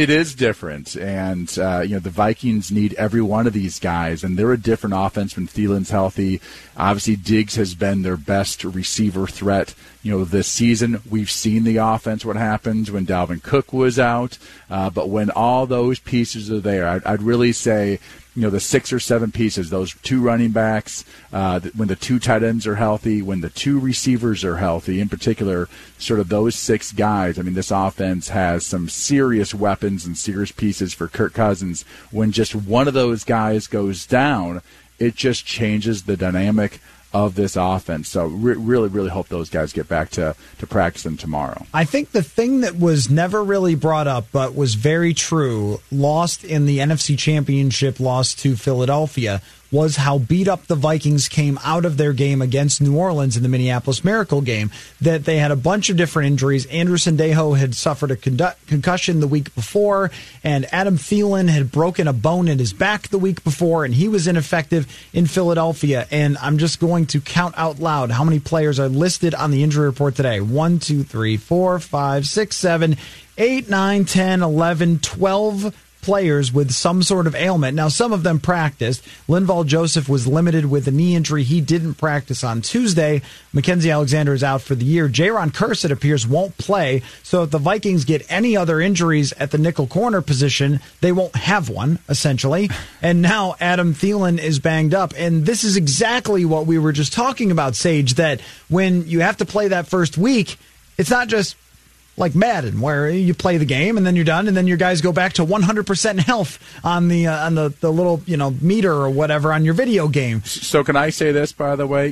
It is different, and the Vikings need every one of these guys, and they're a different offense when Thielen's healthy. Obviously, Diggs has been their best receiver threat this season. We've seen the offense, what happens when Dalvin Cook was out. But when all those pieces are there, I'd really say, the 6 or 7 pieces, those 2 running backs, when the 2 tight ends are healthy, when the 2 receivers are healthy, in particular, sort of those 6 guys. I mean, this offense has some serious weapons and serious pieces for Kirk Cousins. When just one of those guys goes down, it just changes the dynamic of this offense. So really, really hope those guys get back to practicing tomorrow. I think the thing that was never really brought up but was very true, lost in the NFC Championship loss to Philadelphia, was how beat up the Vikings came out of their game against New Orleans in the Minneapolis Miracle game, that they had a bunch of different injuries. Anderson Dejo had suffered a concussion the week before, and Adam Thielen had broken a bone in his back the week before, and he was ineffective in Philadelphia. And I'm just going to count out loud how many players are listed on the injury report today. 1, 2, 3, 4, 5, 6, 7, 8, 9, 10, 11, 12 players with some sort of ailment. Now, some of them practiced. Linval Joseph was limited with a knee injury. He didn't practice on Tuesday. Mackenzie Alexander is out for the year. Jaron Kearse, it appears, won't play. So if the Vikings get any other injuries at the nickel corner position, they won't have one, essentially. And now Adam Thielen is banged up. And this is exactly what we were just talking about, Sage, that when you have to play that first week, it's not just like Madden, where you play the game and then you're done, and then your guys go back to 100% health on the little meter or whatever on your video game. So can I say this, by the way?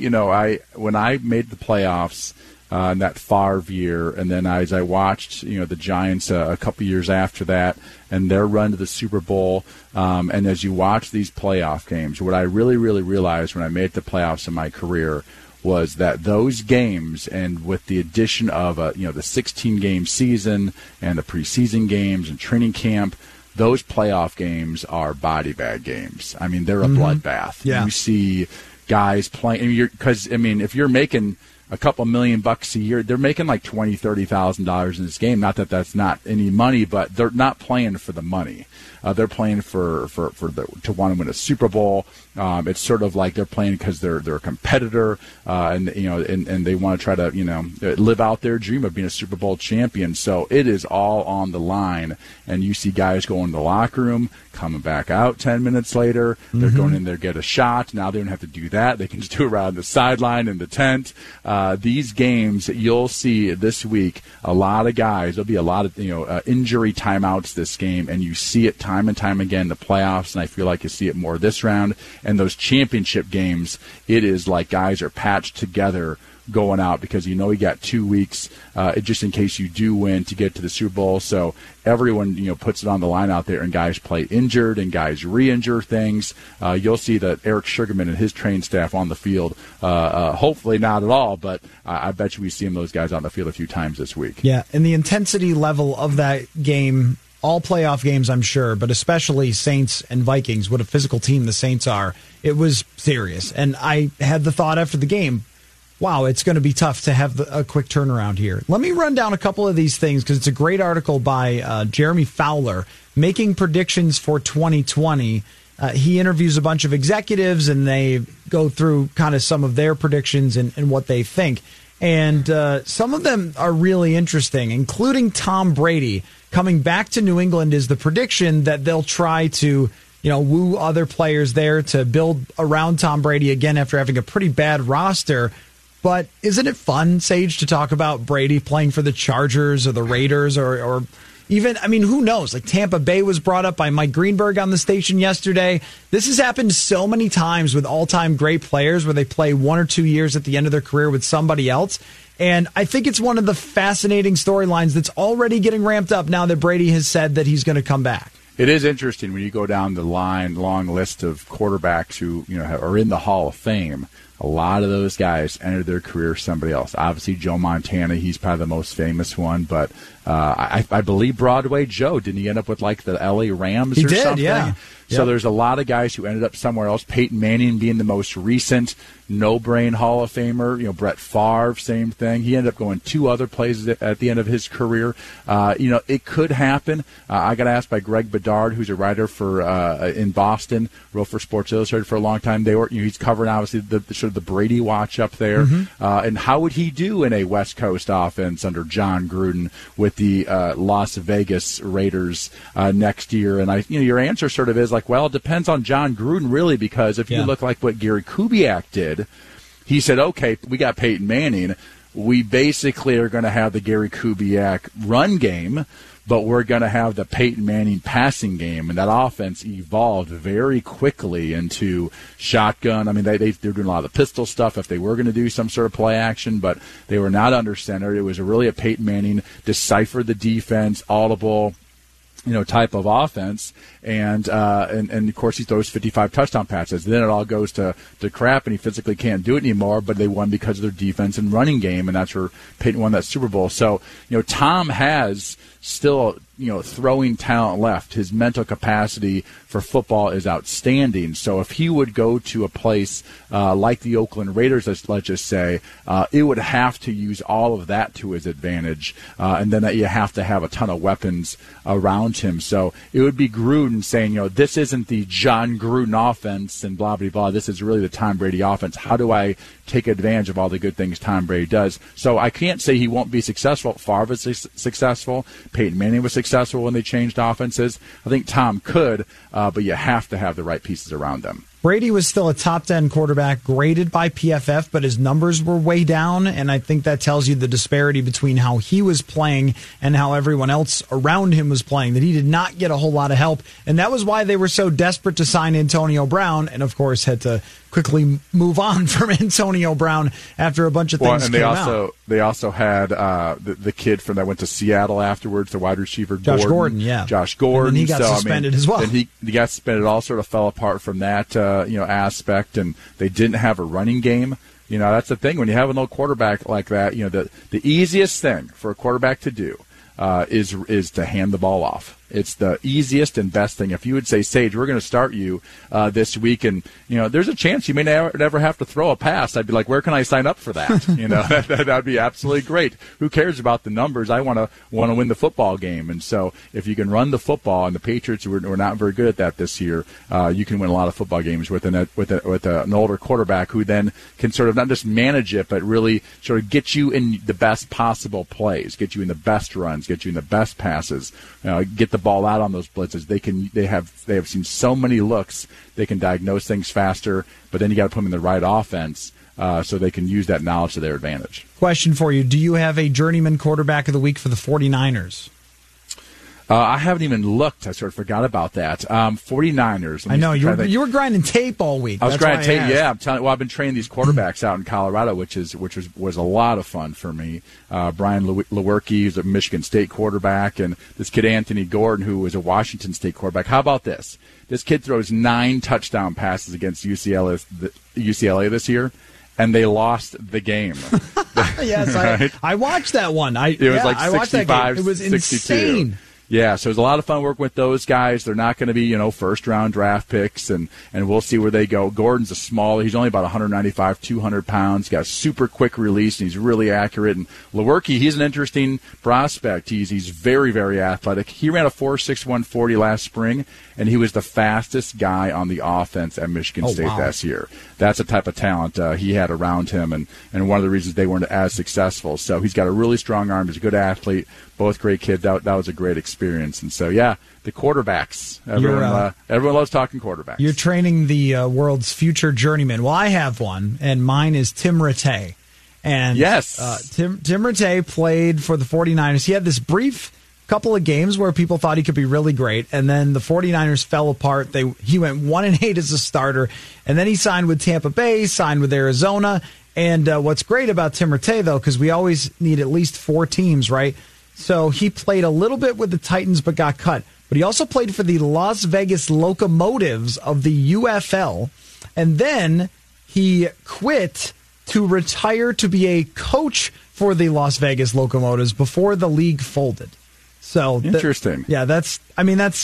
When I made the playoffs in that Favre year, and then as I watched the Giants a couple years after that and their run to the Super Bowl, and as you watch these playoff games, what I really, really realized when I made the playoffs in my career was that those games, and with the addition of the 16-game season and the preseason games and training camp, those playoff games are body bag games. I mean, they're a bloodbath. Yeah. You see guys playing because if you're making a couple $1 million a year, they're making like $20,000, $30,000 in this game. Not that that's not any money, but they're not playing for the money. They're playing to want to win a Super Bowl. It's sort of like they're playing because they're a competitor, and they want to try to live out their dream of being a Super Bowl champion. So it is all on the line, and you see guys going to the locker room, coming back out 10 minutes later. They're going in there, get a shot. Now they don't have to do that; they can just do it around the sideline in the tent. These games you'll see this week, a lot of guys. There'll be a lot of injury timeouts this game, and you see it time and time again in the playoffs. And I feel like you see it more this round. And those championship games, it is like guys are patched together going out because you got 2 weeks just in case you do win to get to the Super Bowl. So everyone puts it on the line out there, and guys play injured and guys re-injure things. You'll see that Eric Sugarman and his train staff on the field. Hopefully not at all, but I bet you we see those guys on the field a few times this week. Yeah, and the intensity level of that game, all playoff games, I'm sure, but especially Saints and Vikings, what a physical team the Saints are. It was serious. And I had the thought after the game, wow, it's going to be tough to have a quick turnaround here. Let me run down a couple of these things because it's a great article by Jeremy Fowler, making predictions for 2020. He interviews a bunch of executives, and they go through kind of some of their predictions and what they think. And some of them are really interesting, including Tom Brady coming back to New England is the prediction that they'll try to, woo other players there to build around Tom Brady again after having a pretty bad roster. But isn't it fun, Sage, to talk about Brady playing for the Chargers or the Raiders or even, who knows? Like Tampa Bay was brought up by Mike Greenberg on the station yesterday. This has happened so many times with all-time great players where they play 1 or 2 years at the end of their career with somebody else. And I think it's one of the fascinating storylines that's already getting ramped up now that Brady has said that he's going to come back. It is interesting when you go down the line, long list of quarterbacks who are in the Hall of Fame. A lot of those guys entered their career somebody else. Obviously, Joe Montana, he's probably the most famous one, but I believe Broadway Joe, didn't he end up with like the L.A. Rams or something? Yeah. Yep. So there's a lot of guys who ended up somewhere else. Peyton Manning being the most recent no-brain Hall of Famer. You know, Brett Favre, same thing. He ended up going two other places at the end of his career. You know, it could happen. I got asked by Greg Bedard, who's a writer for in Boston, wrote for Sports Illustrated for a long time. They were, you know, he's covering obviously the sort of the Brady watch up there, and how would he do in a West Coast offense under John Gruden with the Las Vegas Raiders next year? And I, you know, your answer sort of is like, well, it depends on John Gruden really, because if you look like what Gary Kubiak did, he said, okay, we got Peyton Manning. We basically are going to have the Gary Kubiak run game, but we're going to have the Peyton Manning passing game, and that offense evolved very quickly into shotgun. I mean, they were doing a lot of the pistol stuff if they were going to do some sort of play action, but they were not under center. It was really a Peyton Manning decipher the defense, audible, you know, type of offense, and of course he throws 55 touchdown passes. Then it all goes to crap, and he physically can't do it anymore, but they won because of their defense and running game, and that's where Peyton won that Super Bowl. So, you know, Tom has still, you know, throwing talent left. His mental capacity for football is outstanding. So if he would go to a place like the Oakland Raiders, let's just say, it would have to use all of that to his advantage, and then you have to have a ton of weapons around him. So it would be Gruden saying, you know, this isn't the John Gruden offense and blah, blah, blah. This is really the Tom Brady offense. How do I take advantage of all the good things Tom Brady does? So I can't say he won't be successful. Favre was successful. Peyton Manning was successful when they changed offenses. I think Tom could, but you have to have the right pieces around them. Brady was still a top-10 quarterback graded by PFF, but his numbers were way down, and I think that tells you the disparity between how he was playing and how everyone else around him was playing, that he did not get a whole lot of help, and that was why they were so desperate to sign Antonio Brown, and of course had to quickly move on from Antonio Brown after a bunch of things came out. They also had the kid from that went to Seattle afterwards, the wide receiver Josh Gordon. And he got suspended as well. And he got suspended. All sort of fell apart from that you know, aspect, and they didn't have a running game. You know, that's the thing when you have an old quarterback like that. You know, the easiest thing for a quarterback to do is to hand the ball off. It's the easiest and best thing. If you would say, Sage, we're going to start you this week, and you know, there's a chance you may never have to throw a pass. I'd be like, where can I sign up for that? You know, that'd be absolutely great. Who cares about the numbers? I want to win the football game. And so, if you can run the football, and the Patriots were not very good at that this year, you can win a lot of football games with an older quarterback who then can sort of not just manage it, but really sort of get you in the best possible plays, get you in the best runs, get you in the best passes, get the ball out on those blitzes. They have seen so many looks. They can diagnose things faster, but then you got to put them in the right offense so they can use that knowledge to their advantage. Question for you: do you have a journeyman quarterback of the week for the 49ers? I haven't even looked. I sort of forgot about that. 49ers. I know. You were grinding tape all week. I was grinding tape, yeah. I'm telling you, well, I've been training these quarterbacks out in Colorado, which was a lot of fun for me. Brian Lewerke, who's a Michigan State quarterback, and this kid Anthony Gordon, who was a Washington State quarterback. How about this? This kid throws 9 touchdown passes against UCLA this year, and they lost the game. Yes, right? I watched that one. I watched that game. It was 62. Insane. Yeah, so it was a lot of fun working with those guys. They're not going to be, you know, first-round draft picks, and we'll see where they go. Gordon's a smaller. He's only about 195, 200 pounds. He's got a super quick release, and he's really accurate. And Lewerke, he's an interesting prospect. He's very, very athletic. He ran a 4.61 40 last spring, and he was the fastest guy on the offense at Michigan State last year. That's the type of talent he had around him, and one of the reasons they weren't as successful. So he's got a really strong arm. He's a good athlete. Both great kids. That was a great experience. And so, yeah, the quarterbacks. Everyone loves talking quarterbacks. You're training the world's future journeyman. Well, I have one, and mine is Tim Rattay. And yes. Tim Rattay played for the 49ers. He had this brief couple of games where people thought he could be really great, and then the 49ers fell apart. He went 1-8 as a starter, and then he signed with Tampa Bay, signed with Arizona. And what's great about Tim Rattay, though, because we always need at least 4 teams, right? So he played a little bit with the Titans but got cut. But he also played for the Las Vegas Locomotives of the UFL. And then he quit to retire to be a coach for the Las Vegas Locomotives before the league folded. So interesting. That's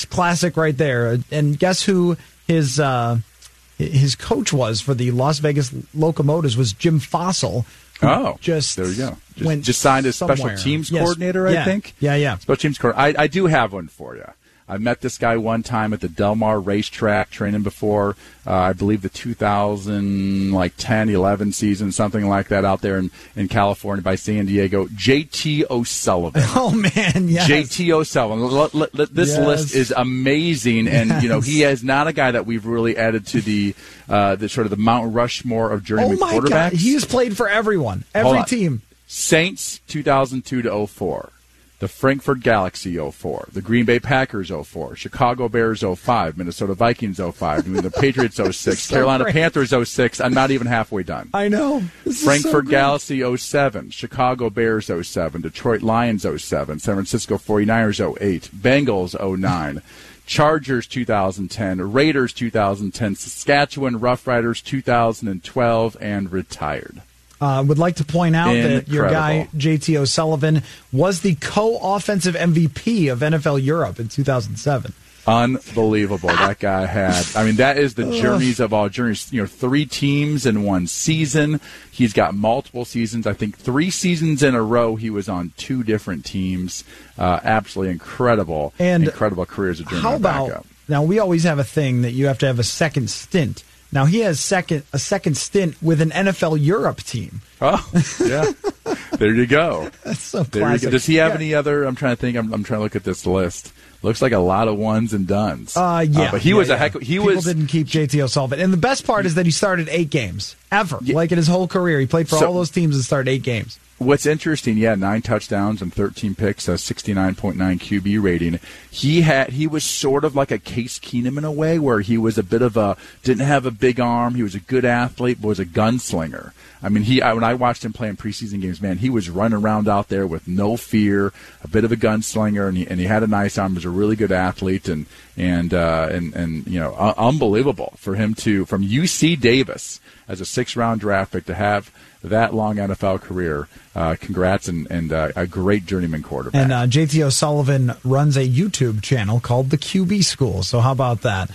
classic right there. And guess who his coach was for the Las Vegas Locomotives was Jim Fossil. Oh, just there you go. Just signed as special teams coordinator, I think. Yeah. Special teams coordinator. I do have one for you. I met this guy one time at the Del Mar racetrack training before, I believe the 2010-11 season, something like that, out there in California by San Diego. JT O'Sullivan. Oh, man, yes. JT O'Sullivan. This list is amazing, and he is not a guy that we've really added to the sort of the Mount Rushmore of journeyman quarterbacks. Oh, my God. He's played for everyone, every team. Saints 2002-04. The Frankfurt Galaxy 04, the Green Bay Packers 04, Chicago Bears 05, Minnesota Vikings 05, New England Patriots 06, Carolina Panthers 06. I'm not even halfway done. I know. Frankfurt Galaxy 07, Chicago Bears 07, Detroit Lions 07, San Francisco 49ers 08, Bengals 09. Chargers 2010, Raiders 2010, Saskatchewan Rough Riders 2012, and retired. Would like to point out that your guy, JT O'Sullivan, was the co-offensive MVP of NFL Europe in 2007. Unbelievable. That guy had, that is the journeys of all journeys. 3 teams in one season. He's got multiple seasons. I think 3 seasons in a row he was on 2 different teams. Absolutely incredible. And incredible career as a journeyman. How about, backup. Now we always have a thing that you have to have a second stint. Now, he has a second stint with an NFL Europe team. Oh, yeah. There you go. That's so classic. Does he have any other? I'm trying to think. I'm trying to look at this list. Looks like a lot of ones and dones. But he was a heck of – People didn't keep JT O'Sullivan. And the best part is that he started 8 games ever. Yeah. Like in his whole career. He played for all those teams and started 8 games. What's interesting, 9 touchdowns and 13 picks, a 69.9 QB rating. He was sort of like a Case Keenum in a way, where he was a bit of a didn't have a big arm. He was a good athlete, but was a gunslinger. When I watched him play in preseason games, man, he was running around out there with no fear, a bit of a gunslinger, and he had a nice arm. He was a really good athlete, and unbelievable for him from UC Davis as a 6th-round draft pick to have that long NFL career. Congrats and a great journeyman quarterback. And JT O'Sullivan runs a YouTube channel called The QB School. So how about that?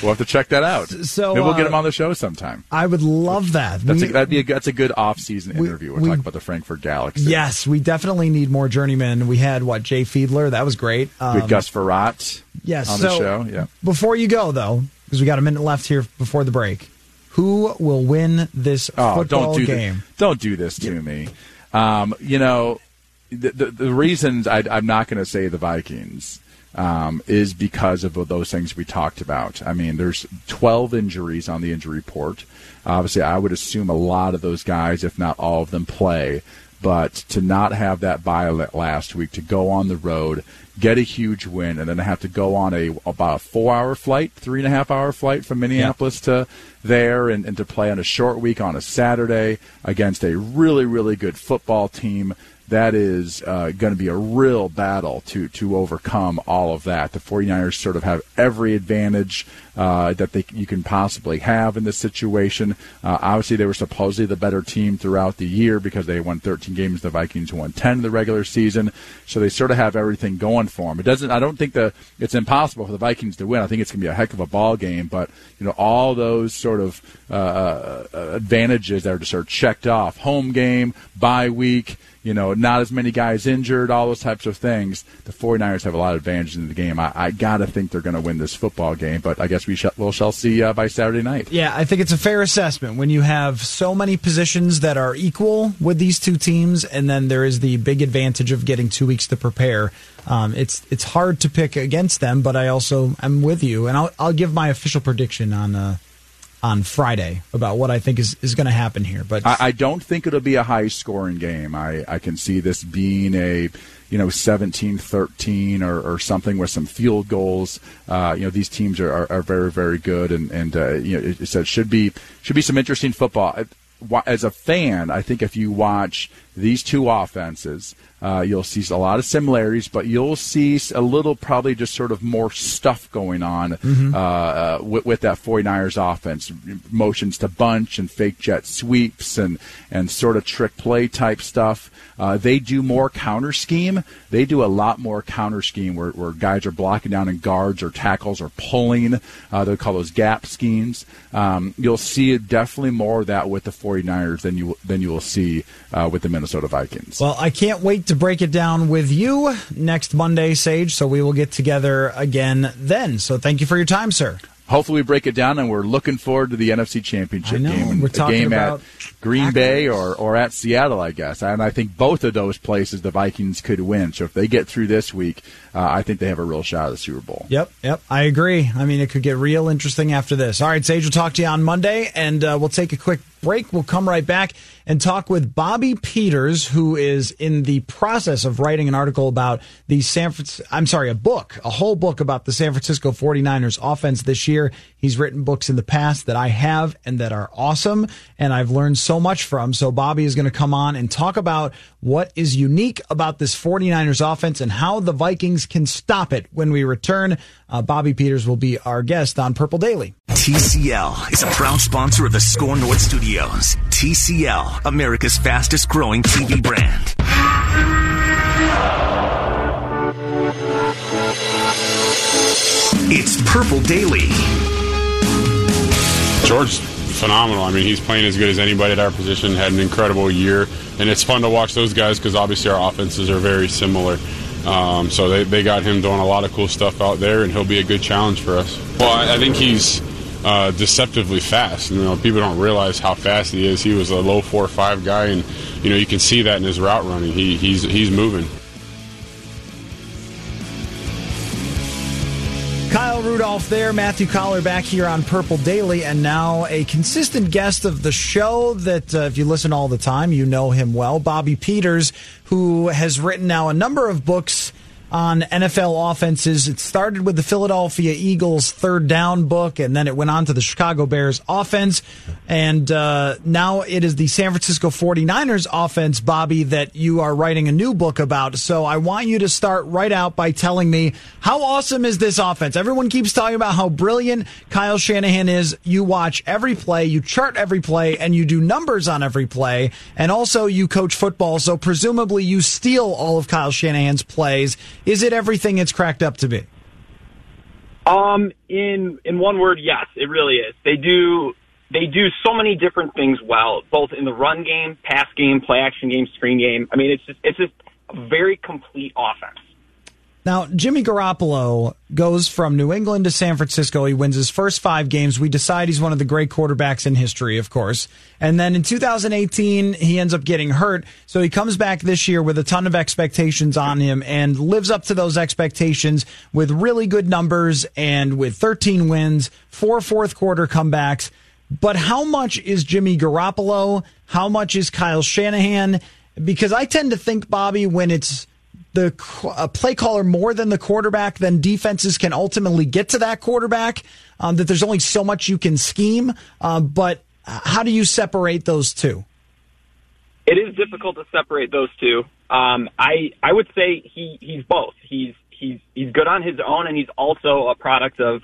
We'll have to check that out. So maybe we'll get him on the show sometime. I would love that. That's a good off-season interview. We'll talk about the Frankfurt Galaxy. Yes, we definitely need more journeymen. We had Jay Fiedler. That was great. With Gus Verrat. Yes, on the show. Yeah. Before you go though, because we got a minute left here before the break. Who will win this football game? Don't do this to me. The reasons I'm not going to say the Vikings is because of those things we talked about. There's 12 injuries on the injury report. Obviously, I would assume a lot of those guys, if not all of them, play. But to not have that bye last week, to go on the road, get a huge win, and then have to go on about a 4-hour flight, 3.5-hour flight from Minneapolis to there, and to play on a short week on a Saturday against a really, really good football team. That is going to be a real battle to overcome all of that. The 49ers sort of have every advantage that you can possibly have in this situation. Obviously, they were supposedly the better team throughout the year because they won 13 games. The Vikings won 10 in the regular season, so they sort of have everything going for them. I don't think it's impossible for the Vikings to win. I think it's going to be a heck of a ball game, but all those sort of advantages that are just sort of checked off: home game, bye week. Not as many guys injured, all those types of things. The 49ers have a lot of advantages in the game. I got to think they're going to win this football game, but I guess we shall see by Saturday night. Yeah, I think it's a fair assessment. When you have so many positions that are equal with these two teams, and then there is the big advantage of getting 2 weeks to prepare, it's hard to pick against them, but I'm with you. And I'll give my official prediction on Friday about what I think is going to happen here. But I don't think it'll be a high-scoring game. I can see this being a 17-13 or something with some field goals. These teams are very, very good, and it should be some interesting football. As a fan, I think if you watch these two offenses. You'll see a lot of similarities, but you'll see a little probably just sort of more stuff going on with that 49ers offense. Motions to bunch and fake jet sweeps and sort of trick play type stuff. They do more counter scheme. They do a lot more counter scheme where guys are blocking down in guards or tackles or pulling. They call those gap schemes. You'll see definitely more of that with the 49ers than you will see with the Minnesota Vikings. Well, I can't wait to break it down with you next Monday, Sage, so we will get together again then. So thank you for your time, sir. Hopefully we break it down, and we're looking forward to the NFC Championship game. We're talking game about at Green Packers. Bay or at Seattle, I guess. And I think both of those places the Vikings could win. So if they get through this week, I think they have a real shot at the Super Bowl. Yep. I agree. I mean, it could get real interesting after this. All right, Sage, we'll talk to you on Monday, and we'll take a quick break. We'll come right back and talk with Bobby Peters, who is in the process of writing an article about a whole book about the San Francisco 49ers offense this year. He's written books in the past that I have and that are awesome, and I've learned so much from. So Bobby is going to come on and talk about what is unique about this 49ers offense and how the Vikings can stop it when we return. Bobby Peters will be our guest on Purple Daily. TCL is a proud sponsor of the Score North Studios. TCL, America's fastest growing TV brand. It's Purple Daily. George, phenomenal. I mean, he's playing as good as anybody at our position, had an incredible year, and it's fun to watch those guys because obviously our offenses are very similar. So they got him doing a lot of cool stuff out there, and he'll be a good challenge for us. Well, I think he's deceptively fast. You know, people don't realize how fast he is. He was a low 4.5 guy, and you know you can see that in his route running. He's moving. Kyle Rudolph there, Matthew Collar back here on Purple Daily, and now a consistent guest of the show that if you listen all the time, you know him well, Bobby Peters, who has written now a number of books on NFL offenses. It started with the Philadelphia Eagles third down book, and then it went on to the Chicago Bears offense, and now it is the San Francisco 49ers offense, Bobby, that you are writing a new book about. So I want you to start right out by telling me, how awesome is this offense? Everyone keeps talking about how brilliant Kyle Shanahan is. You watch every play, you chart every play, and you do numbers on every play, and also you coach football, so presumably you steal all of Kyle Shanahan's plays. Is it everything it's cracked up to be? In one word, yes, it really is. They do so many different things well, both in the run game, pass game, play action game, screen game. I mean, it's just a very complete offense. Now, Jimmy Garoppolo goes from New England to San Francisco. He wins his first 5 games. We decide he's one of the great quarterbacks in history, of course. And then in 2018, he ends up getting hurt. So he comes back this year with a ton of expectations on him and lives up to those expectations with really good numbers and with 13 wins, 4 fourth-quarter comebacks. But how much is Jimmy Garoppolo? How much is Kyle Shanahan? Because I tend to think, Bobby, when it's the play caller more than the quarterback, then defenses can ultimately get to that quarterback, that there's only so much you can scheme. But how do you separate those two? It is difficult to separate those two. I would say he's both. He's good on his own, and he's also a product of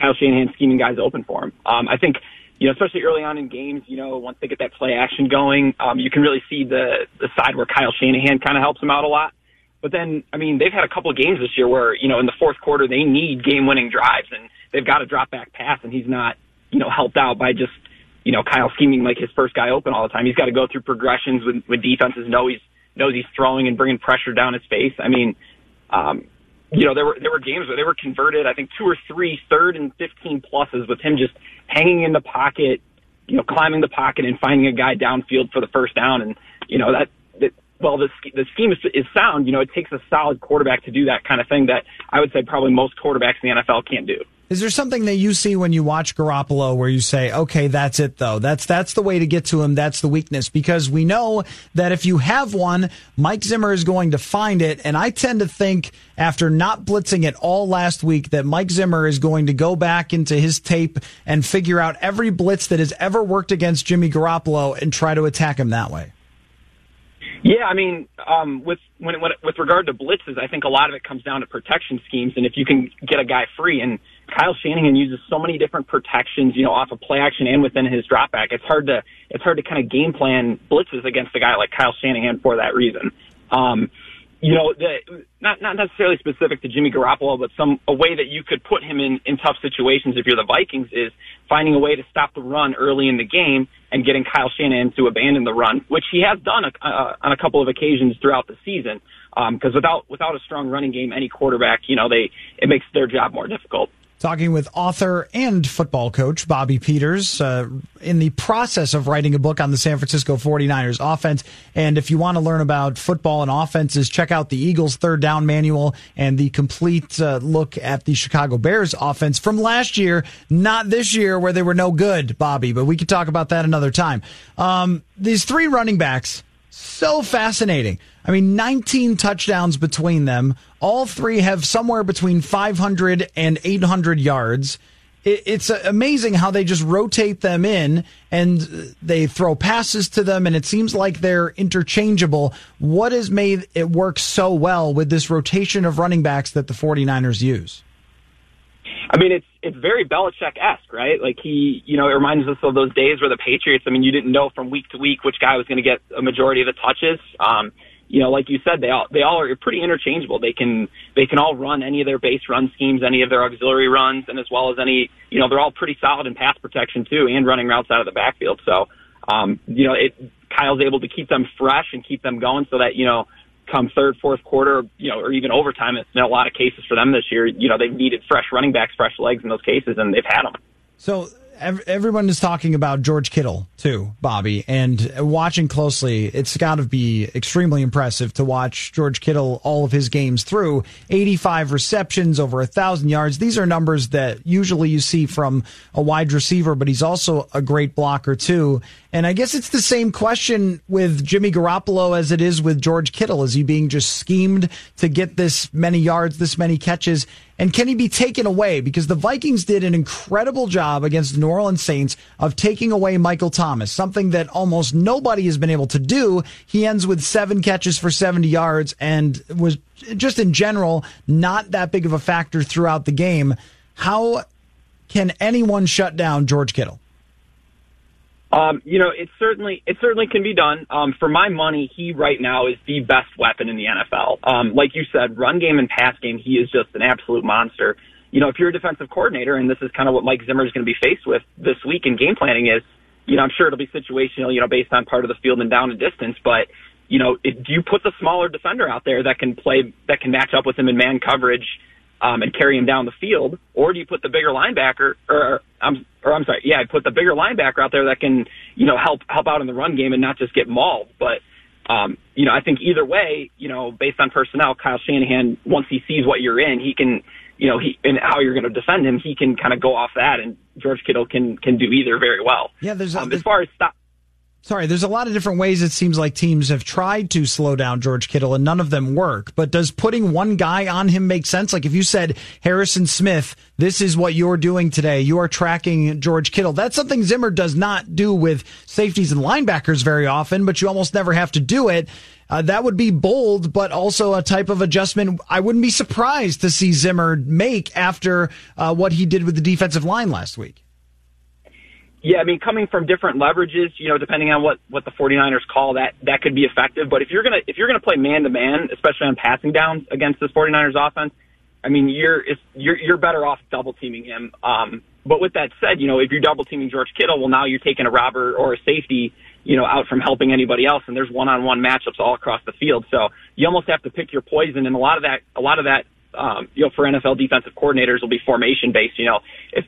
Kyle Shanahan scheming guys open for him. I think, especially early on in games, once they get that play action going, you can really see the side where Kyle Shanahan kind of helps him out a lot. But then, I mean, they've had a couple of games this year where, in the fourth quarter, they need game-winning drives, and they've got a drop-back pass, and he's not, helped out by just, Kyle scheming like his first guy open all the time. He's got to go through progressions with defenses, knows he's throwing and bringing pressure down his face. I mean, there were games where they were converted, I think, 2 or 3 third and 15 pluses with him just hanging in the pocket, climbing the pocket and finding a guy downfield for the first down, and, the scheme is sound. It takes a solid quarterback to do that kind of thing that I would say probably most quarterbacks in the NFL can't do. Is there something that you see when you watch Garoppolo where you say, okay, that's it, though? That's the way to get to him. That's the weakness. Because we know that if you have one, Mike Zimmer is going to find it. And I tend to think, after not blitzing at all last week, that Mike Zimmer is going to go back into his tape and figure out every blitz that has ever worked against Jimmy Garoppolo and try to attack him that way. Yeah, I mean, with regard to blitzes, I think a lot of it comes down to protection schemes, and if you can get a guy free, and Kyle Shanahan uses so many different protections, you know, off of play action and within his drop back, it's hard to kind of game plan blitzes against a guy like Kyle Shanahan for that reason. You know, not necessarily specific to Jimmy Garoppolo, but a way that you could put him in tough situations if you're the Vikings is finding a way to stop the run early in the game and getting Kyle Shanahan to abandon the run, which he has done on a couple of occasions throughout the season. Because without a strong running game, any quarterback, you know, it makes their job more difficult. Talking with author and football coach Bobby Peters in the process of writing a book on the San Francisco 49ers offense. And if you want to learn about football and offenses, check out the Eagles' third down manual and the complete look at the Chicago Bears offense from last year, not this year where they were no good, Bobby, but we could talk about that another time. These three running backs, so fascinating. I mean, 19 touchdowns between them. All three have somewhere between 500 and 800 yards. It's amazing how they just rotate them in and they throw passes to them, and it seems like they're interchangeable. What has made it work so well with this rotation of running backs that the 49ers use? I mean, it's very Belichick-esque, right? Like it reminds us of those days where the Patriots, I mean, you didn't know from week to week which guy was going to get a majority of the touches. You know, like you said, they all are pretty interchangeable. They can all run any of their base run schemes, any of their auxiliary runs, and as well as any, you know, they're all pretty solid in pass protection too, and running routes out of the backfield. So, you know, Kyle's able to keep them fresh and keep them going so that, you know, come third, fourth quarter, you know, or even overtime, in a lot of cases for them this year, you know, they've needed fresh running backs, fresh legs in those cases, and they've had them. So everyone is talking about George Kittle too, Bobby, and watching closely, it's got to be extremely impressive to watch George Kittle all of his games through. 85 receptions, over 1,000 yards. These are numbers that usually you see from a wide receiver, but he's also a great blocker too. And I guess it's the same question with Jimmy Garoppolo as it is with George Kittle. Is he being just schemed to get this many yards, this many catches? And can he be taken away? Because the Vikings did an incredible job against the New Orleans Saints of taking away Michael Thomas, something that almost nobody has been able to do. He ends with 7 catches for 70 yards and was just in general not that big of a factor throughout the game. How can anyone shut down George Kittle? You know, it certainly can be done. For my money, he right now is the best weapon in the NFL. Like you said, run game and pass game, he is just an absolute monster. You know, if you're a defensive coordinator, and this is kind of what Mike Zimmer is going to be faced with this week in game planning is, you know, I'm sure it'll be situational, you know, based on part of the field and down and distance, but, you know, do you put the smaller defender out there that can match up with him in man coverage, and carry him down the field, or do you put the bigger linebacker, put the bigger linebacker out there that can, you know, help out in the run game and not just get mauled. But, you know, I think either way, you know, based on personnel, Kyle Shanahan, once he sees what you're in, he can, you know, and how you're going to defend him, he can kind of go off that, and George Kittle can do either very well. Yeah, there's a lot of different ways it seems like teams have tried to slow down George Kittle, and none of them work. But does putting one guy on him make sense? Like if you said, Harrison Smith, this is what you're doing today. You are tracking George Kittle. That's something Zimmer does not do with safeties and linebackers very often, but you almost never have to do it. That would be bold, but also a type of adjustment I wouldn't be surprised to see Zimmer make after what he did with the defensive line last week. Yeah, I mean, coming from different leverages, you know, depending on what the 49ers call that could be effective. But if you're gonna play man to man, especially on passing downs against this 49ers offense, I mean, you're better off double teaming him. But with that said, you know, if you're double teaming George Kittle, well, now you're taking a robber or a safety, you know, out from helping anybody else, and there's one-on-one matchups all across the field. So you almost have to pick your poison, and a lot of that. You know, for NFL defensive coordinators will be formation based. You know,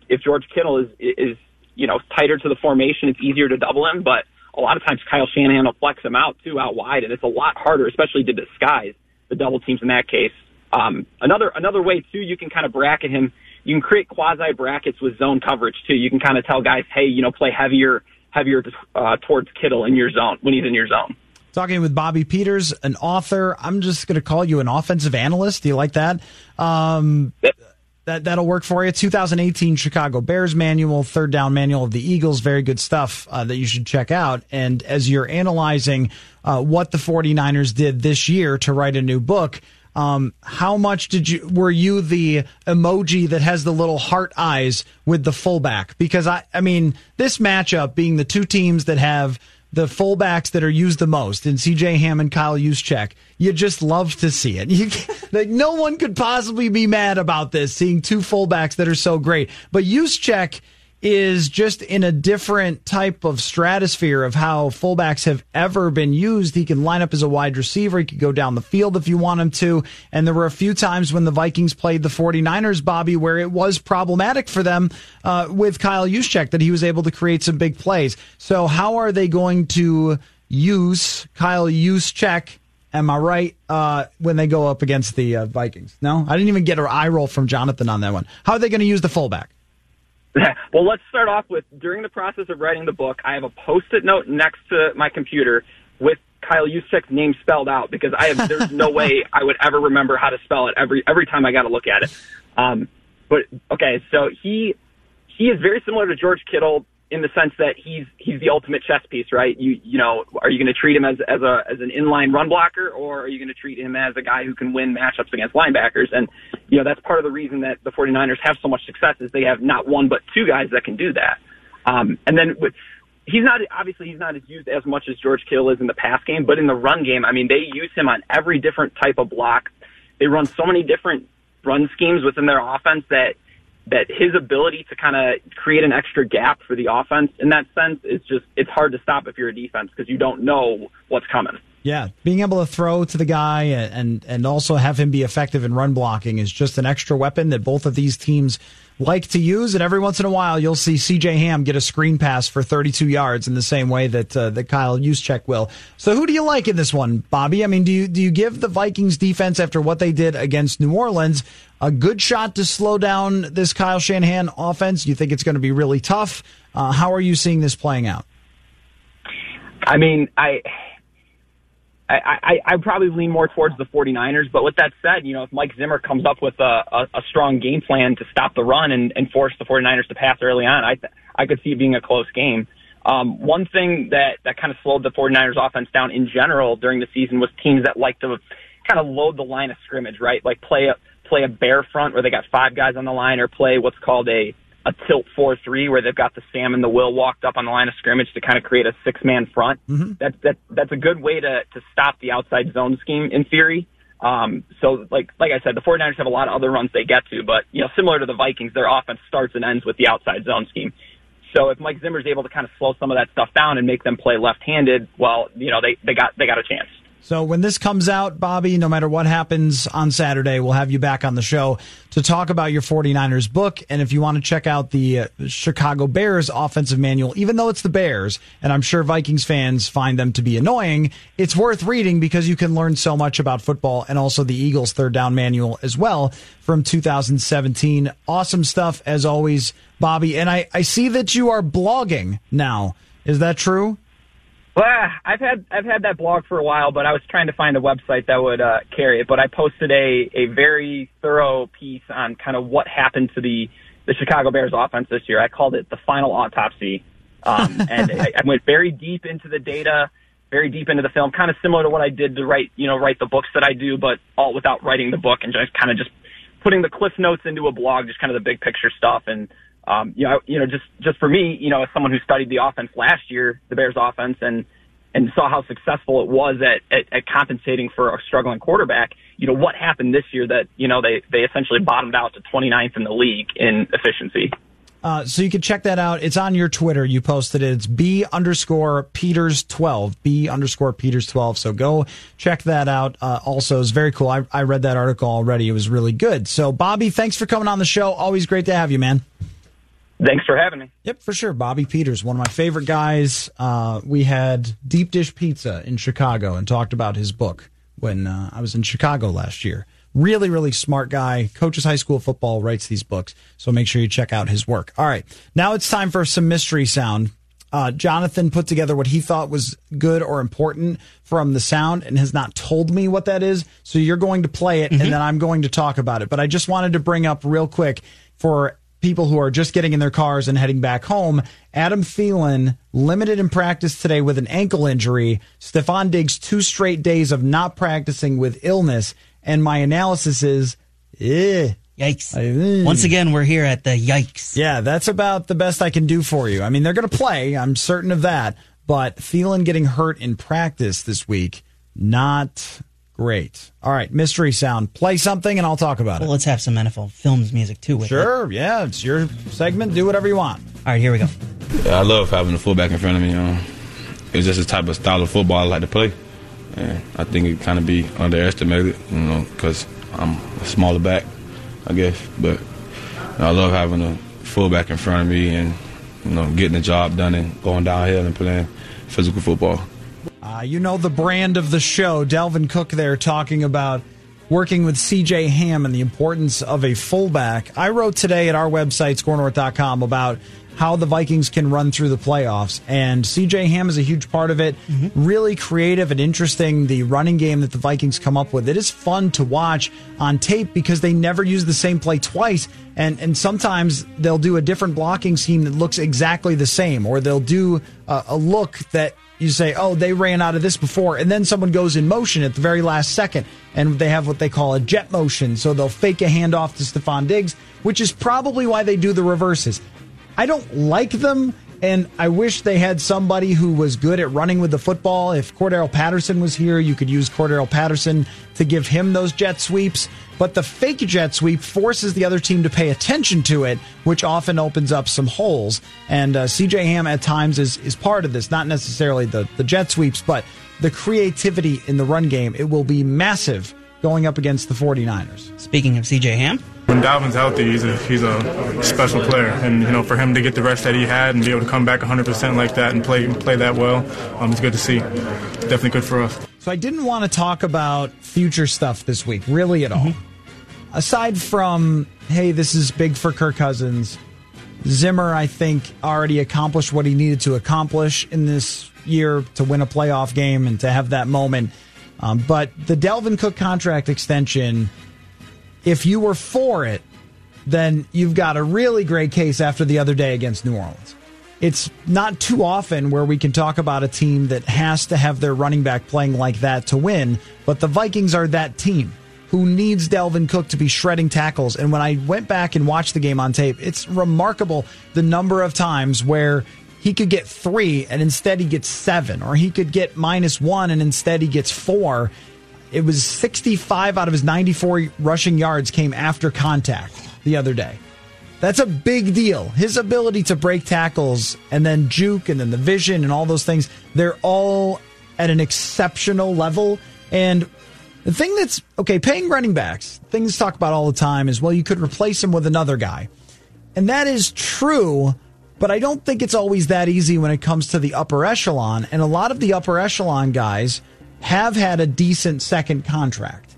if George Kittle is you know, tighter to the formation, it's easier to double him, but a lot of times Kyle Shanahan will flex him out too, out wide, and it's a lot harder, especially to disguise the double teams in that case. Another way too, you can kind of bracket him. You can create quasi brackets with zone coverage too. You can kind of tell guys, hey, you know, play heavier towards Kittle in your zone when he's in your zone. Talking with Bobby Peters, an author. I'm just going to call you an offensive analyst. Do you like that? that'll work for you. 2018 Chicago Bears manual, third down manual of the Eagles. Very good stuff that you should check out. And as you're analyzing what the 49ers did this year to write a new book, how much were you the emoji that has the little heart eyes with the fullback? Because I mean, this matchup being the two teams that have the fullbacks that are used the most in C.J. Ham and Kyle Juszczyk, you just love to see it. Like no one could possibly be mad about this, seeing two fullbacks that are so great. But Juszczyk is just in a different type of stratosphere of how fullbacks have ever been used. He can line up as a wide receiver. He could go down the field if you want him to. And there were a few times when the Vikings played the 49ers, Bobby, where it was problematic for them with Kyle Juszczyk, that he was able to create some big plays. So how are they going to use Kyle Juszczyk, am I right, when they go up against the Vikings? No? I didn't even get an eye roll from Jonathan on that one. How are they going to use the fullback? Well, let's start off with, during the process of writing the book, I have a Post-it note next to my computer with Kyle Juszczyk's name spelled out, because there's no way I would ever remember how to spell it every time I got to look at it. But okay, so he is very similar to George Kittle in the sense that he's the ultimate chess piece, right? You know, are you going to treat him as an inline run blocker, or are you going to treat him as a guy who can win matchups against linebackers? And you know, that's part of the reason that the 49ers have so much success, is they have not one but two guys that can do that. And then he's not as used as much as George Kittle is in the pass game, but in the run game, I mean, they use him on every different type of block. They run so many different run schemes within their offense that his ability to kind of create an extra gap for the offense in that sense is just, it's hard to stop if you're a defense, because you don't know what's coming. Yeah, being able to throw to the guy and also have him be effective in run blocking is just an extra weapon that both of these teams like to use. And every once in a while, you'll see C.J. Ham get a screen pass for 32 yards in the same way that Kyle Juszczyk will. So who do you like in this one, Bobby? I mean, do you give the Vikings defense, after what they did against New Orleans, a good shot to slow down this Kyle Shanahan offense? You think it's going to be really tough? How are you seeing this playing out? I mean, I probably lean more towards the 49ers, but with that said, you know, if Mike Zimmer comes up with a strong game plan to stop the run and force the 49ers to pass early on, I could see it being a close game. One thing that kind of slowed the 49ers offense down in general during the season was teams that like to kind of load the line of scrimmage, right? Like play a bear front where they got five guys on the line, or play what's called a tilt 4-3 where they've got the Sam and the Will walked up on the line of scrimmage to kind of create a six-man front. Mm-hmm. That's a good way to stop the outside zone scheme in theory. So like I said, the 49ers have a lot of other runs they get to, but you know, similar to the Vikings, their offense starts and ends with the outside zone scheme. So if Mike Zimmer's able to kind of slow some of that stuff down and make them play left-handed, well, you know, they got a chance. So when this comes out, Bobby, no matter what happens on Saturday, we'll have you back on the show to talk about your 49ers book. And if you want to check out the Chicago Bears offensive manual, even though it's the Bears, and I'm sure Vikings fans find them to be annoying, it's worth reading because you can learn so much about football, and also the Eagles third down manual as well from 2017. Awesome stuff as always, Bobby. And I see that you are blogging now. Is that true? Well, I've had that blog for a while, but I was trying to find a website that would carry it. But I posted a very thorough piece on kind of what happened to the Chicago Bears offense this year. I called it The Final Autopsy. And I went very deep into the data, very deep into the film, kind of similar to what I did to write the books that I do, but all without writing the book, and just kind of just putting the cliff notes into a blog, just kind of the big picture stuff. And just for me, you know, as someone who studied the offense last year, the Bears offense, and saw how successful it was at compensating for a struggling quarterback, you know, what happened this year that, you know, they essentially bottomed out to 29th in the league in efficiency. So you can check that out. It's on your Twitter. You posted it. It's B_Peters12, B_Peters12. So go check that out. Also, it's very cool. I read that article already. It was really good. So, Bobby, thanks for coming on the show. Always great to have you, man. Thanks for having me. Yep, for sure. Bobby Peters, one of my favorite guys. We had Deep Dish Pizza in Chicago and talked about his book when I was in Chicago last year. Really, really smart guy. Coaches high school football, writes these books. So make sure you check out his work. All right, now it's time for some mystery sound. Jonathan put together what he thought was good or important from the sound and has not told me what that is. So you're going to play it, and then I'm going to talk about it. But I just wanted to bring up real quick for people who are just getting in their cars and heading back home, Adam Thielen limited in practice today with an ankle injury. Stefon Diggs, 2 straight days of not practicing with illness. And my analysis is, Yikes. Once again, we're here at the yikes. Yeah, that's about the best I can do for you. I mean, they're going to play. I'm certain of that. But Thielen getting hurt in practice this week, not great. All right, mystery sound. Play something, and I'll talk about it. Well, let's have some NFL Films music, too. Sure, yeah. It's your segment. Do whatever you want. All right, here we go. Yeah, I love having a fullback in front of me. It's just the type of style of football I like to play. And I think it kind of be underestimated, because I'm a smaller back, I guess, but I love having a fullback in front of me and, getting the job done and going downhill and playing physical football. The brand of the show, Dalvin Cook there talking about working with C.J. Ham and the importance of a fullback. I wrote today at our website, scorenorth.com, about how the Vikings can run through the playoffs. And C.J. Ham is a huge part of it. Mm-hmm. Really creative and interesting, the running game that the Vikings come up with. It is fun to watch on tape because they never use the same play twice. And sometimes they'll do a different blocking scheme that looks exactly the same. Or they'll do a look that you say, oh, they ran out of this before. And then someone goes in motion at the very last second. And they have what they call a jet motion. So they'll fake a handoff to Stephon Diggs, which is probably why they do the reverses. I don't like them, and I wish they had somebody who was good at running with the football. If Cordarrelle Patterson was here, you could use Cordarrelle Patterson to give him those jet sweeps. But the fake jet sweep forces the other team to pay attention to it, which often opens up some holes. And C.J. Ham at times is part of this, not necessarily the jet sweeps, but the creativity in the run game. It will be massive going up against the 49ers. Speaking of C.J. Ham. When Dalvin's healthy, he's a special player. And, for him to get the rest that he had and be able to come back 100% like that and play that well, it's good to see. Definitely good for us. So I didn't want to talk about future stuff this week, really at all. Mm-hmm. Aside from, hey, this is big for Kirk Cousins, Zimmer, I think, already accomplished what he needed to accomplish in this year to win a playoff game and to have that moment. But the Dalvin Cook contract extension, if you were for it, then you've got a really great case after the other day against New Orleans. It's not too often where we can talk about a team that has to have their running back playing like that to win, but the Vikings are that team who needs Dalvin Cook to be shredding tackles. And when I went back and watched the game on tape, it's remarkable the number of times where he could get 3 and instead he gets 7, or he could get -1 and instead he gets 4. It was 65 out of his 94 rushing yards came after contact the other day. That's a big deal. His ability to break tackles and then juke and then the vision and all those things, they're all at an exceptional level. And the thing that's, paying running backs, things talked about all the time is, well, you could replace him with another guy. And that is true, but I don't think it's always that easy when it comes to the upper echelon. And a lot of the upper echelon guys have had a decent second contract.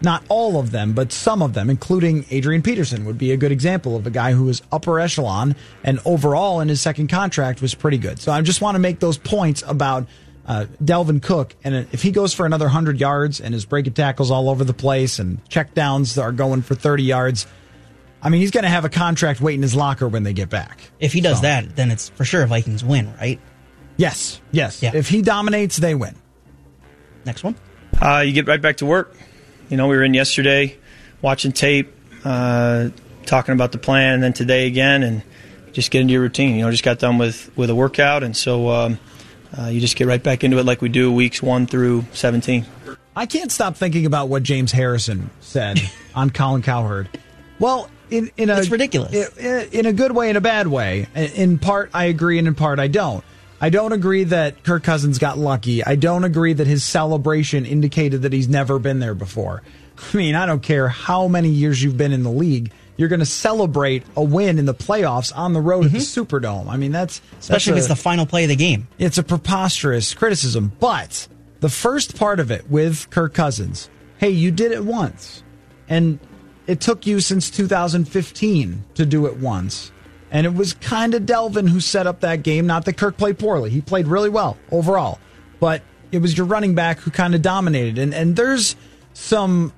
Not all of them, but some of them, including Adrian Peterson, would be a good example of a guy who was upper echelon and overall in his second contract was pretty good. So I just want to make those points about Dalvin Cook. And if he goes for another 100 yards and his breaking tackles all over the place and check downs are going for 30 yards, I mean, he's going to have a contract waiting in his locker when they get back. If he does that, then it's for sure Vikings win, right? Yes. Yeah. If he dominates, they win. Next one. You get right back to work. We were in yesterday watching tape, talking about the plan, and then today again, and just get into your routine. Just got done with a workout, and so you just get right back into it like we do weeks 1 through 17. I can't stop thinking about what James Harrison said on Colin Cowherd. Well, it's ridiculous. In a good way and a bad way. In part, I agree, and in part, I don't. I don't agree that Kirk Cousins got lucky. I don't agree that his celebration indicated that he's never been there before. I mean, I don't care how many years you've been in the league. You're going to celebrate a win in the playoffs on the road at the Superdome. I mean, especially if it's the final play of the game. It's a preposterous criticism. But the first part of it with Kirk Cousins, hey, you did it once. And it took you since 2015 to do it once. And it was kind of Dalvin who set up that game. Not that Kirk played poorly. He played really well overall. But it was your running back who kind of dominated. And there's some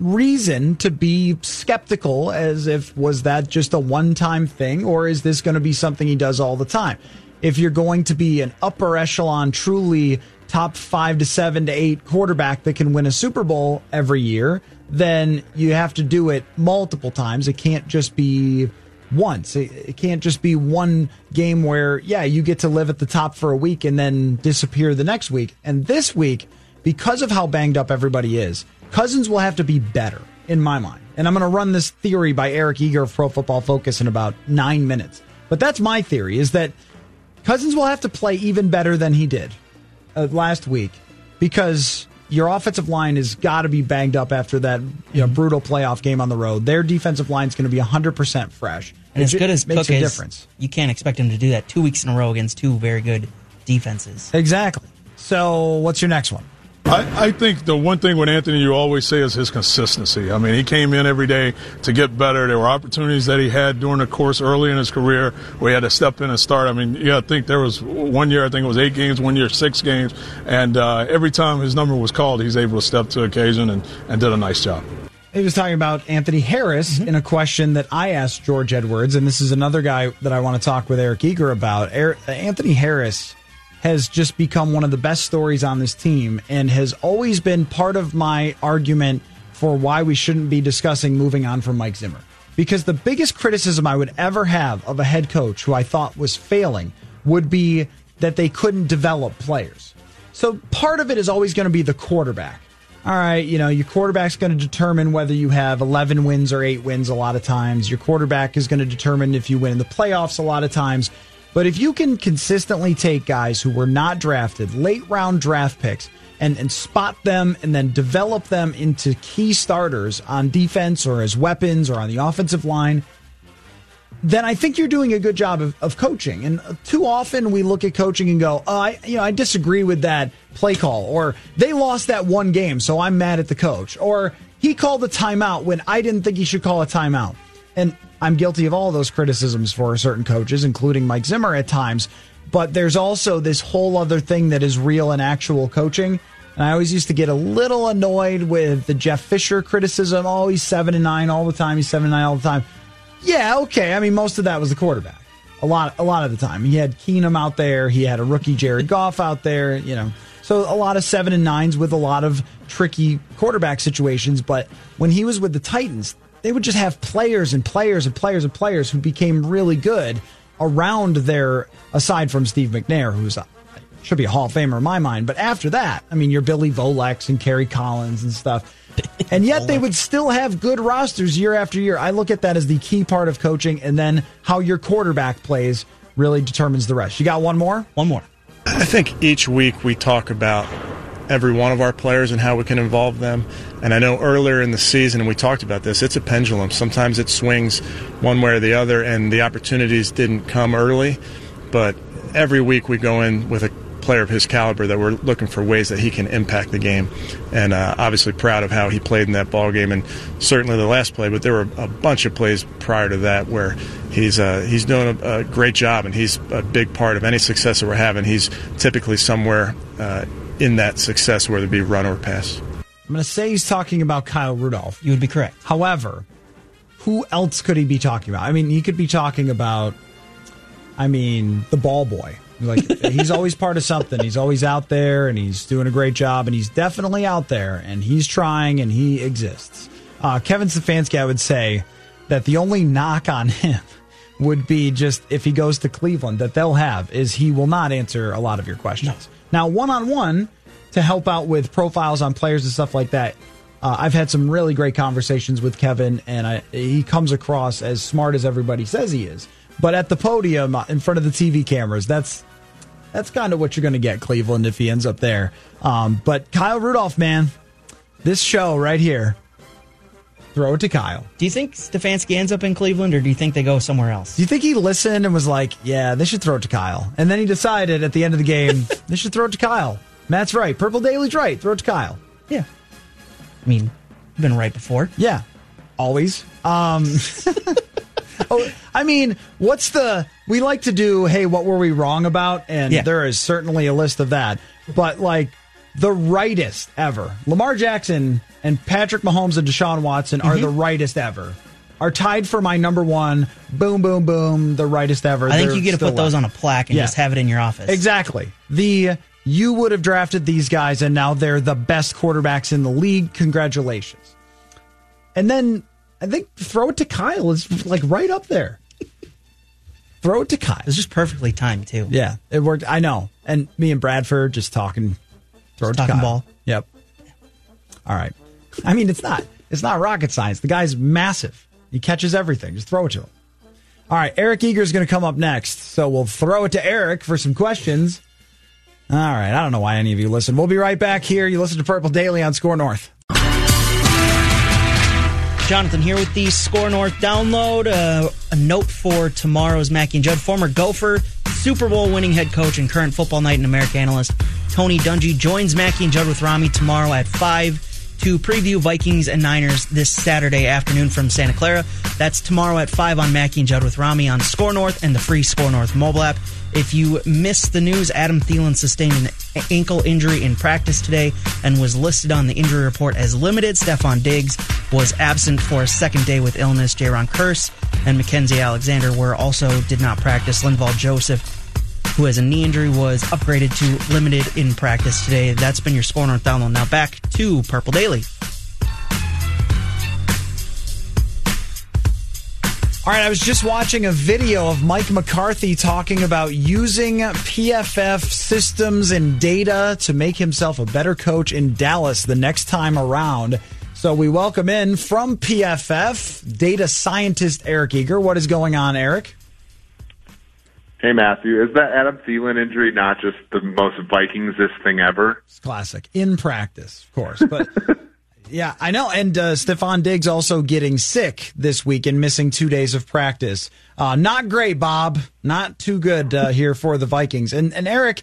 reason to be skeptical as if, was that just a one-time thing? Or is this going to be something he does all the time? If you're going to be an upper echelon, truly top 5 to 7 to 8 quarterback that can win a Super Bowl every year, then you have to do it multiple times. It can't just be once. It can't just be one game where, yeah, you get to live at the top for a week and then disappear the next week. And this week, because of how banged up everybody is, Cousins will have to be better, in my mind. And I'm going to run this theory by Eric Eager of Pro Football Focus in about 9 minutes. But that's my theory, is that Cousins will have to play even better than he did last week, because your offensive line has got to be banged up after that brutal playoff game on the road. Their defensive line is going to be 100% fresh. And as good as Cook is, you can't expect him to do that 2 weeks in a row against two very good defenses. Exactly. So what's your next one? I think the one thing with Anthony you always say is his consistency. I mean, he came in every day to get better. There were opportunities that he had during the course early in his career where he had to step in and start. I mean, I think there was one year, I think it was 8 games, one year 6 games. And every time his number was called, he's able to step to occasion and did a nice job. He was talking about Anthony Harris in a question that I asked George Edwards, and this is another guy that I want to talk with Eric Eager about. Anthony Harris has just become one of the best stories on this team and has always been part of my argument for why we shouldn't be discussing moving on from Mike Zimmer. Because the biggest criticism I would ever have of a head coach who I thought was failing would be that they couldn't develop players. So part of it is always going to be the quarterback. All right, your quarterback's going to determine whether you have 11 wins or 8 wins a lot of times. Your quarterback is going to determine if you win in the playoffs a lot of times. But if you can consistently take guys who were not drafted, late-round draft picks, and spot them and then develop them into key starters on defense or as weapons or on the offensive line, then I think you're doing a good job of coaching. And too often we look at coaching and go, I disagree with that play call, or they lost that one game, so I'm mad at the coach, or he called a timeout when I didn't think he should call a timeout. And I'm guilty of all those criticisms for certain coaches, including Mike Zimmer at times. But there's also this whole other thing that is real and actual coaching. And I always used to get a little annoyed with the Jeff Fisher criticism. Oh, he's 7-9 all the time. He's 7-9 all the time. Yeah, okay. I mean, most of that was the quarterback. A lot of the time. He had Keenum out there. He had a rookie Jared Goff out there, So a lot of 7-9s with a lot of tricky quarterback situations. But when he was with the Titans, they would just have players and players and players and players who became really good around their, aside from Steve McNair, who should be a Hall of Famer in my mind. But after that, I mean, your Billy Volex and Kerry Collins and stuff. And yet they would still have good rosters year after year. I look at that as the key part of coaching. And then how your quarterback plays really determines the rest. You got one more? One more. I think each week we talk about every one of our players and how we can involve them. And I know earlier in the season, and we talked about this, it's a pendulum. Sometimes it swings one way or the other, and the opportunities didn't come early. But every week we go in with a player of his caliber that we're looking for ways that he can impact the game. And obviously proud of how he played in that ball game, and certainly the last play. But there were a bunch of plays prior to that where he's doing a great job, and he's a big part of any success that we're having. He's typically somewhere in that success, whether it be run or pass. I'm going to say he's talking about Kyle Rudolph. You would be correct. However, who else could he be talking about? I mean, he could be talking about, the ball boy. He's always part of something. He's always out there, and he's doing a great job, and he's definitely out there, and he's trying, and he exists. Kevin Stefanski, I would say that the only knock on him would be just if he goes to Cleveland that they'll have is he will not answer a lot of your questions. No. Now, one-on-one, to help out with profiles on players and stuff like that, I've had some really great conversations with Kevin, and he comes across as smart as everybody says he is. But at the podium, in front of the TV cameras, that's kind of what you're going to get, Cleveland, if he ends up there. But Kyle Rudolph, man, this show right here, throw it to Kyle. Do you think Stefanski ends up in Cleveland, or do you think they go somewhere else? Do you think he listened and was like, yeah, they should throw it to Kyle? And then he decided at the end of the game, they should throw it to Kyle. Matt's right. Purple Daily's right. Throw it to Kyle. Yeah. Been right before. Yeah. Always. Oh, I mean, what's the... We like to do, hey, what were we wrong about? And there is certainly a list of that. But, like, the rightest ever. Lamar Jackson and Patrick Mahomes and Deshaun Watson are the rightest ever. Are tied for my number one, boom, boom, boom, the rightest ever. I think you get to put those on a plaque and just have it in your office. Exactly. You would have drafted these guys, and now they're the best quarterbacks in the league. Congratulations. And then I think throw it to Kyle is like right up there. Throw it to Kyle. It's just perfectly timed, too. Yeah, it worked. I know. And me and Bradford just talking. Throw just it to Kyle. Ball. Yep. All right. I mean, it's not rocket science. The guy's massive. He catches everything. Just throw it to him. All right, Eric Eager is going to come up next, so we'll throw it to Eric for some questions. All right, I don't know why any of you listen. We'll be right back here. You listen to Purple Daily on Score North. Jonathan here with the Score North download. A note for tomorrow's Mackey and Judd. Former Gopher, Super Bowl winning head coach, and current Football Night in America analyst Tony Dungy joins Mackey and Judd with Rami tomorrow at 5 to preview Vikings and Niners this Saturday afternoon from Santa Clara. That's tomorrow at 5 on Mackey and Judd with Rami on Score North and the free Score North mobile app. If you missed the news, Adam Thielen sustained an ankle injury in practice today and was listed on the injury report as limited. Stefon Diggs was absent for a second day with illness. Jaron Curse and Mackenzie Alexander did not practice. Linval Joseph, who has a knee injury, was upgraded to limited in practice today. That's been your Score North download. Now back to Purple Daily. All right, I was just watching a video of Mike McCarthy talking about using PFF systems and data to make himself a better coach in Dallas the next time around. So we welcome in from PFF, data scientist Eric Eager. What is going on, Eric? Hey, Matthew, is that Adam Thielen injury not just the most Vikings-ist thing ever? It's classic. In practice, of course. But yeah, I know. And Stefon Diggs also getting sick this week and missing 2 days of practice. Not great, Bob. Not too good here for the Vikings. And Eric,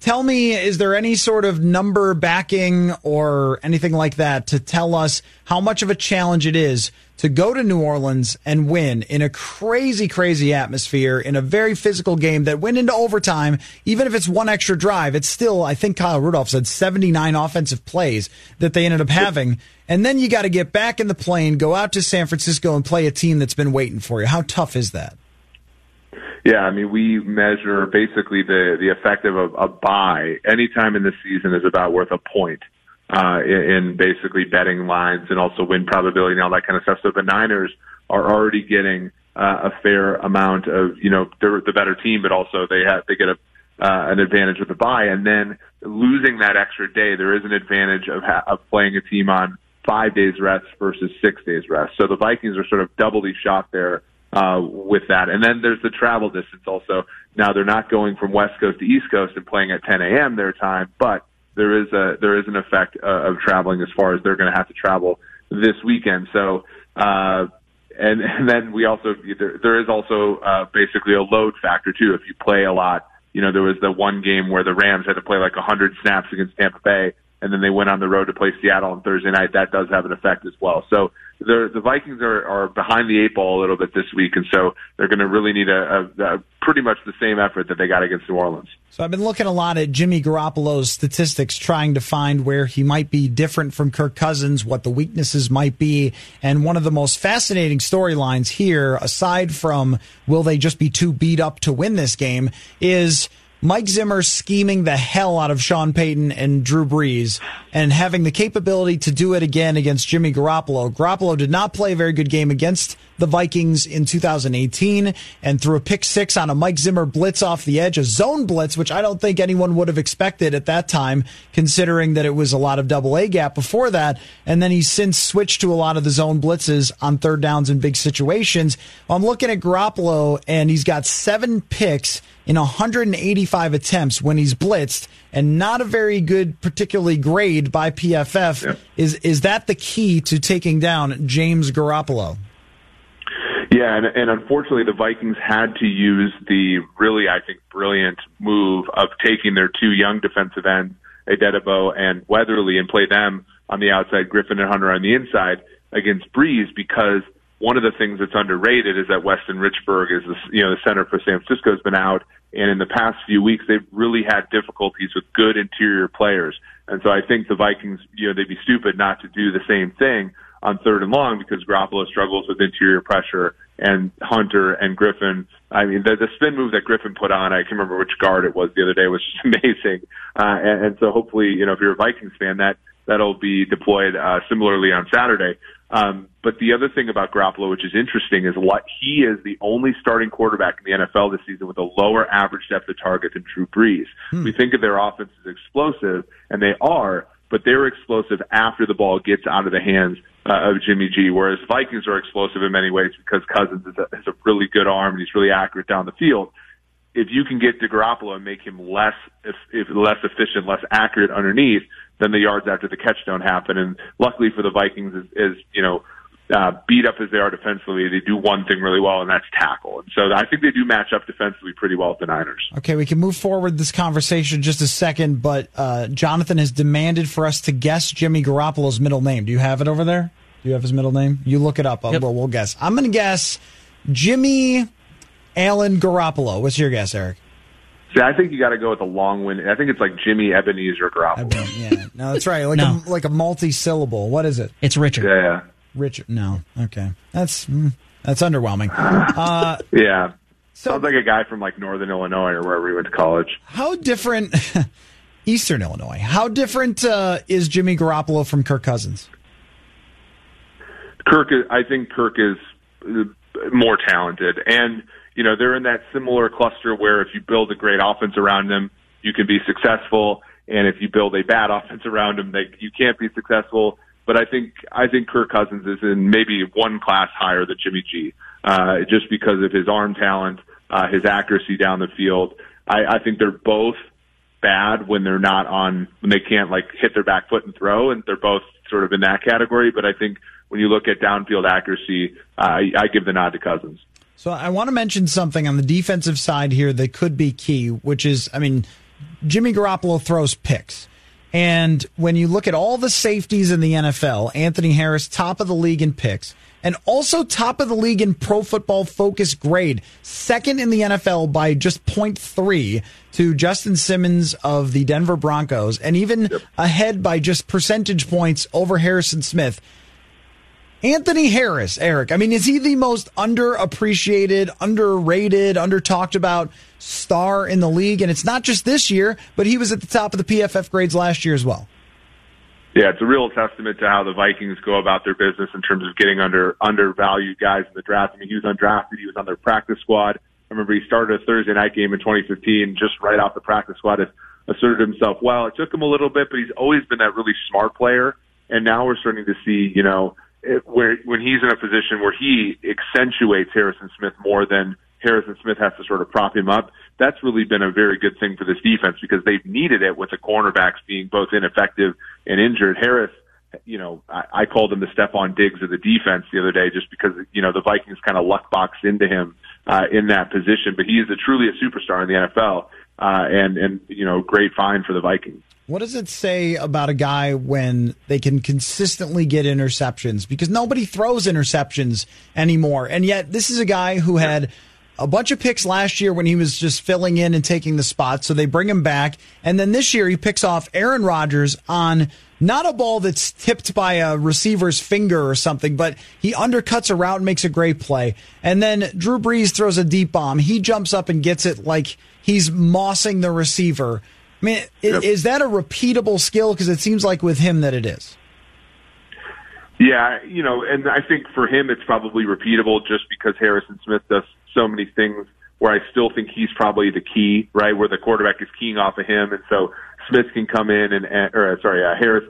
tell me, is there any sort of number backing or anything like that to tell us how much of a challenge it is to go to New Orleans and win in a crazy, crazy atmosphere in a very physical game that went into overtime? Even if it's one extra drive, it's still, I think Kyle Rudolph said, 79 offensive plays that they ended up having. And then you got to get back in the plane, go out to San Francisco and play a team that's been waiting for you. How tough is that? Yeah, I mean, we measure basically the effect of a bye any time in the season is about worth a point. In basically betting lines and also win probability and all that kind of stuff. So the Niners are already getting a fair amount of, you know, they're the better team, but also they get an advantage with the bye. And then losing that extra day, there is an advantage of playing a team on 5 days rest versus 6 days rest. So the Vikings are sort of doubly shocked there with that. And then there's the travel distance also. Now they're not going from West Coast to East Coast and playing at 10 a.m. their time, but there is an effect of traveling as far as they're going to have to travel this weekend. So, and then we also, there is also, basically a load factor too. If you play a lot, you know, there was the one game where the Rams had to play like 100 snaps against Tampa Bay, and then they went on the road to play Seattle on Thursday night. That does have an effect as well. So the Vikings are behind the eight ball a little bit this week, and so they're going to really need a pretty much the same effort that they got against New Orleans. So I've been looking a lot at Jimmy Garoppolo's statistics, trying to find where he might be different from Kirk Cousins, what the weaknesses might be, and one of the most fascinating storylines here, aside from will they just be too beat up to win this game, is Mike Zimmer scheming the hell out of Sean Payton and Drew Brees and having the capability to do it again against Jimmy Garoppolo. Garoppolo did not play a very good game against the Vikings in 2018 and threw a pick six on a Mike Zimmer blitz off the edge, a zone blitz, which I don't think anyone would have expected at that time, considering that it was a lot of double-A gap before that. And then he's since switched to a lot of the zone blitzes on third downs in big situations. I'm looking at Garoppolo, and he's got 7 picks in 185 attempts when he's blitzed, and not a very good, particularly grade by PFF. Yep. Is that the key to taking down James Garoppolo? Yeah, and unfortunately the Vikings had to use the really, I think, brilliant move of taking their two young defensive ends, Edebo and Weatherly, and play them on the outside, Griffin and Hunter on the inside against Breeze, because one of the things that's underrated is that Weston Richburg is the center for San Francisco has been out, and in the past few weeks they've really had difficulties with good interior players. And so I think the Vikings, they'd be stupid not to do the same thing on third and long, because Garoppolo struggles with interior pressure, and Hunter and Griffin. I mean, the spin move that Griffin put on, I can't remember which guard it was the other day, was just amazing. And so hopefully, if you're a Vikings fan, that'll be deployed similarly on Saturday. But the other thing about Garoppolo, which is interesting, is what he is the only starting quarterback in the NFL this season with a lower average depth of target than Drew Brees. We think of their offense as explosive, and they are, but they're explosive after the ball gets out of the hands of Jimmy G, whereas Vikings are explosive in many ways because Cousins has a really good arm and he's really accurate down the field. If you can get to Garoppolo and make him less efficient, less accurate underneath, then the yards after the catch don't happen. And luckily for the Vikings, is beat up as they are defensively, they do one thing really well, and that's tackle. And so I think they do match up defensively pretty well with the Niners. Okay, we can move forward this conversation in just a second, but Jonathan has demanded for us to guess Jimmy Garoppolo's middle name. Do you have it over there? Do you have his middle name? You look it up. Yep. We'll guess. I'm going to guess Jimmy Allen Garoppolo. What's your guess, Eric? See, I think you got to go with a long wind. I think it's like Jimmy Ebenezer Garoppolo. Yeah, no, that's right. Like a multi-syllable. What is it? It's Richard. Yeah. Richard. No. Okay. That's underwhelming. Yeah. So, sounds like a guy from like Northern Illinois or wherever he went to college. How different, Eastern Illinois, is Jimmy Garoppolo from Kirk Cousins? I think Kirk is more talented. And, they're in that similar cluster where if you build a great offense around them, you can be successful. And if you build a bad offense around them, you can't be successful. But I think Kirk Cousins is in maybe one class higher than Jimmy G, just because of his arm talent, his accuracy down the field. I think they're both bad when they're not on, when they can't like hit their back foot and throw, and they're both sort of in that category. But I think when you look at downfield accuracy, I give the nod to Cousins. So I want to mention something on the defensive side here that could be key, which is, Jimmy Garoppolo throws picks. And when you look at all the safeties in the NFL, Anthony Harris, top of the league in picks, and also top of the league in Pro Football Focus grade, second in the NFL by just 0.3 to Justin Simmons of the Denver Broncos, and even ahead by just percentage points over Harrison Smith. Anthony Harris, Eric, is he the most underappreciated, underrated, under-talked about star in the league? And it's not just this year, but he was at the top of the PFF grades last year as well. Yeah, it's a real testament to how the Vikings go about their business in terms of getting undervalued guys in the draft. He was undrafted. He was on their practice squad. I remember he started a Thursday night game in 2015 just right off the practice squad, asserted himself well. It took him a little bit, but he's always been that really smart player. And now we're starting to see, when he's in a position where he accentuates Harrison Smith more than Harrison Smith has to sort of prop him up, that's really been a very good thing for this defense because they've needed it with the cornerbacks being both ineffective and injured. Harris, I called him the Stefon Diggs of the defense the other day just because, the Vikings kind of luck boxed into him in that position. But he is truly a superstar in the NFL and great find for the Vikings. What does it say about a guy when they can consistently get interceptions? Because nobody throws interceptions anymore. And yet this is a guy who had a bunch of picks last year when he was just filling in and taking the spot. So they bring him back. And then this year he picks off Aaron Rodgers on not a ball that's tipped by a receiver's finger or something, but he undercuts a route and makes a great play. And then Drew Brees throws a deep bomb. He jumps up and gets it like he's mossing the receiver. Is that a repeatable skill? Because it seems like with him that it is. Yeah, and I think for him it's probably repeatable just because Harrison Smith does so many things where I still think he's probably the key, right, where the quarterback is keying off of him. And so Smith can come in Harris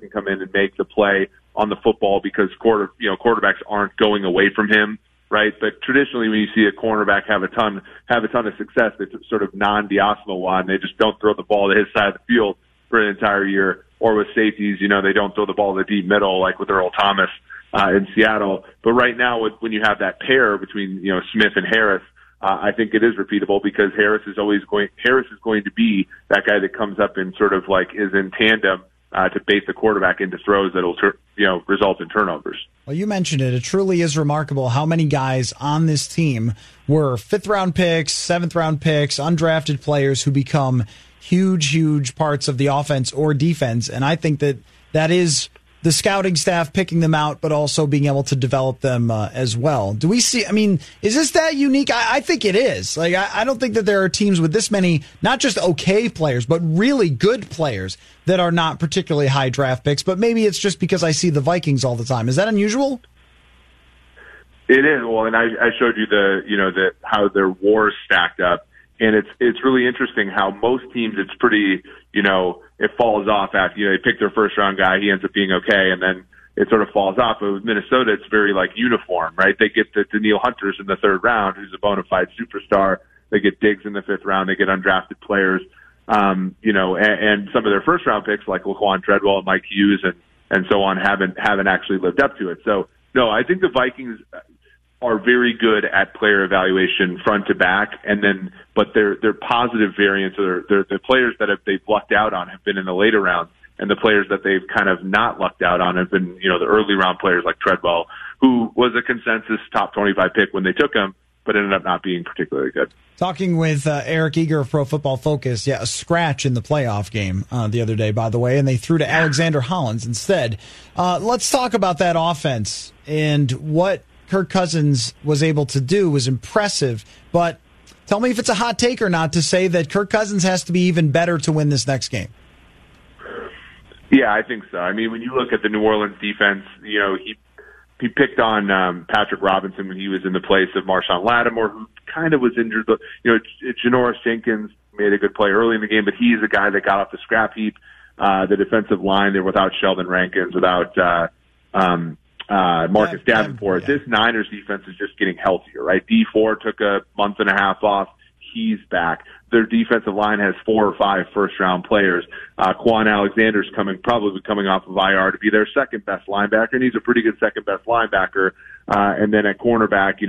can come in and make the play on the football because quarterbacks aren't going away from him. Right, but traditionally when you see a cornerback have a ton of success, it's sort of non-Diosmo one. They just don't throw the ball to his side of the field for an entire year. Or with safeties, they don't throw the ball to the deep middle like with Earl Thomas in Seattle. But right now, when you have that pair between Smith and Harris, I think it is repeatable because Harris is going to be that guy that comes up and sort of like is in tandem to bait the quarterback into throws that will result in turnovers. Well, you mentioned it. It truly is remarkable how many guys on this team were 5th-round picks, 7th-round picks, undrafted players who become huge, huge parts of the offense or defense. And I think that that is the scouting staff picking them out, but also being able to develop them as well. Do we see, I mean, is this that unique? I think it is. Like, I don't think that there are teams with this many, not just okay players, but really good players that are not particularly high draft picks. But maybe it's just because I see the Vikings all the time. Is that unusual? It is. Well, and I showed you how their WAR stacked up. And it's really interesting how most teams, it's pretty, it falls off after, they pick their first round guy, he ends up being okay, and then it sort of falls off. But with Minnesota, it's very uniform, right? They get the Daniil Hunters in the 3rd round, who's a bona fide superstar. They get Diggs in the 5th round. They get undrafted players, and some of their 1st round picks like Laquan Treadwell and Mike Hughes and so on haven't actually lived up to it. So no, I think the Vikings are very good at player evaluation front to back, but their positive variants are the players that they've lucked out on have been in the later rounds, and the players that they've kind of not lucked out on have been, the early round players like Treadwell, who was a consensus top 25 pick when they took him, but ended up not being particularly good. Talking with Eric Eager of Pro Football Focus, a scratch in the playoff game the other day, by the way, and they threw to Alexander Hollins instead. Let's talk about that offense and what Kirk Cousins was able to do was impressive, but tell me if it's a hot take or not to say that Kirk Cousins has to be even better to win this next game. Yeah, I think so. I mean, when you look at the New Orleans defense, he picked on Patrick Robinson when he was in the place of Marshawn Lattimore, who kind of was injured. But, Janoris Jenkins made a good play early in the game, but he's a guy that got off the scrap heap. The defensive line, they're without Sheldon Rankins, without Marcus Davenport. Yeah. This Niners defense is just getting healthier, right? D4 took a month and a half off. He's back. Their defensive line has 4 or 5 first-round players. Quan Alexander's probably coming off of IR to be their second-best linebacker, and he's a pretty good second-best linebacker. And then at cornerback,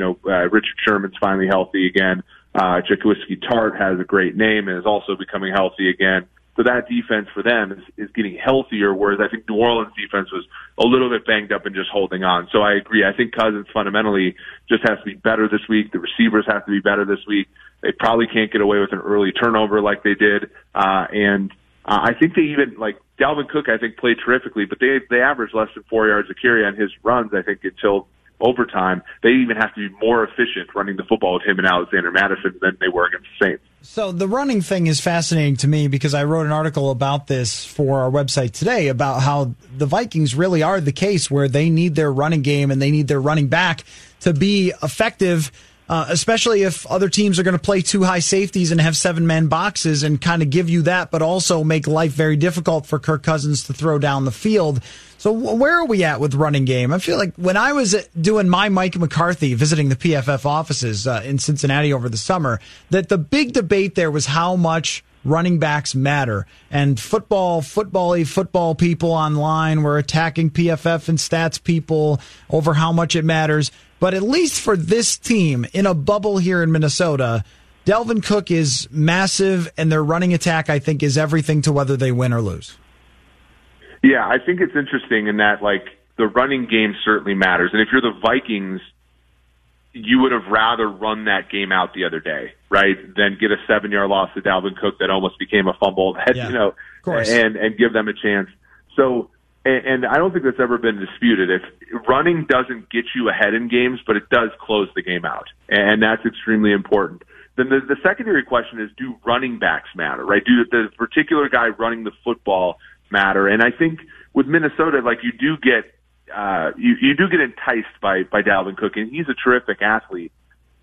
Richard Sherman's finally healthy again. Jaquiski Tart has a great name and is also becoming healthy again. So that defense for them is getting healthier, whereas I think New Orleans defense was a little bit banged up and just holding on. So I agree. I think Cousins fundamentally just has to be better this week. The receivers have to be better this week. They probably can't get away with an early turnover like they did. I think they even, Dalvin Cook, I think, played terrifically, but they averaged less than 4 yards a carry on his runs, I think, until overtime. They even have to be more efficient running the football with him and Alexander Madison than they were against the Saints. So the running thing is fascinating to me because I wrote an article about this for our website today about how the Vikings really are the case where they need their running game and they need their running back to be effective, especially if other teams are going to play 2 high safeties and have 7-man boxes and kind of give you that, but also make life very difficult for Kirk Cousins to throw down the field. So where are we at with running game? I feel like when I was doing my Mike McCarthy visiting the PFF offices in Cincinnati over the summer, that the big debate there was how much running backs matter. And football people online were attacking PFF and stats people over how much it matters. But at least for this team in a bubble here in Minnesota, Dalvin Cook is massive, and their running attack, I think, is everything to whether they win or lose. Yeah, I think it's interesting in that, the running game certainly matters. And if you're the Vikings, you would have rather run that game out the other day, right, than get a 7-yard loss to Dalvin Cook that almost became a fumble, and give them a chance. So, and I don't think that's ever been disputed. If running doesn't get you ahead in games, but it does close the game out, and that's extremely important. Then the secondary question is, do running backs matter, right? Do the particular guy running the football matter? And I think with Minnesota, you do get enticed by Dalvin Cook, and he's a terrific athlete.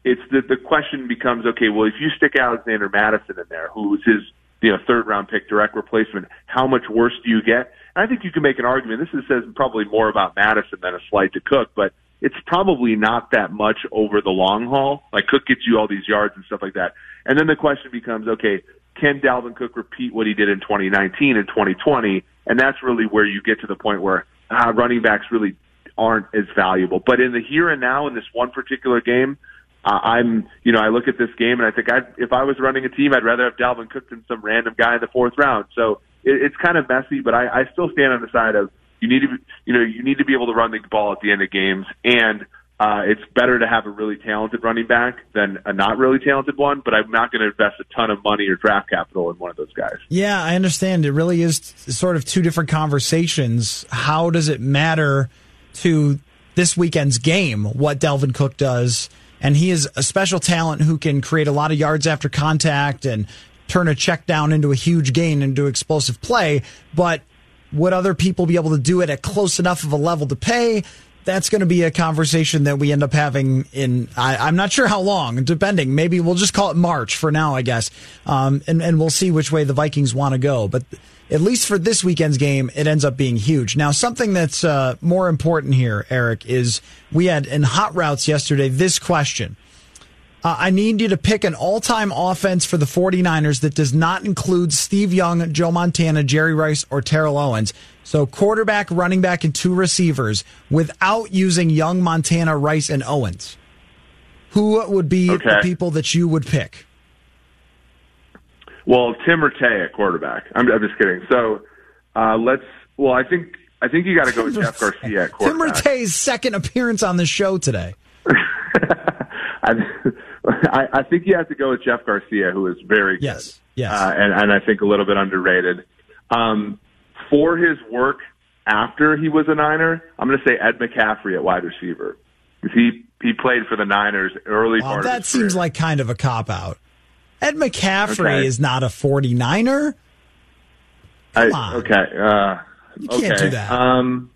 It's the question becomes, okay, well, if you stick Alexander Madison in there, who's his 3rd round pick direct replacement, how much worse do you get? And I think you can make an argument. This says probably more about Madison than a slight to Cook, but it's probably not that much over the long haul. Cook gets you all these yards and stuff like that. And then the question becomes, okay, can Dalvin Cook repeat what he did in 2019 and 2020? And that's really where you get to the point where running backs really aren't as valuable. But in the here and now, in this one particular game, I look at this game and I think if I was running a team, I'd rather have Dalvin Cook than some random guy in the 4th round. So it's kind of messy, but I still stand on the side of you need to be able to run the ball at the end of games, and it's better to have a really talented running back than a not really talented one, but I'm not going to invest a ton of money or draft capital in one of those guys. Yeah, I understand. It really is sort of two different conversations. How does it matter to this weekend's game what Dalvin Cook does? And he is a special talent who can create a lot of yards after contact and turn a check down into a huge gain, into explosive play. But would other people be able to do it at close enough of a level to pay? That's going to be a conversation that we end up having in, I'm not sure how long, depending. Maybe we'll just call it March for now, I guess. And we'll see which way the Vikings want to go. But at least for this weekend's game, it ends up being huge. Now, something that's more important here, Eric, is we had in Hot Routes yesterday this question. I need you to pick an all-time offense for the 49ers that does not include Steve Young, Joe Montana, Jerry Rice, or Terrell Owens. So quarterback, running back, and two receivers without using Young, Montana, Rice, and Owens. Who would be the people that you would pick? Well, Tim Rattay at quarterback. I'm just kidding. So let's. Well, I think you got to go with Jeff Garcia at quarterback. Tim Rattay's second appearance on the show today. I think you have to go with Jeff Garcia, who is very good. Yes. And I think a little bit underrated. For his work after he was a Niner, I'm going to say Ed McCaffrey at wide receiver. He played for the Niners early part of his career. That seems like kind of a cop-out. Ed McCaffrey is not a 49er. Come on. Okay. You can't do that.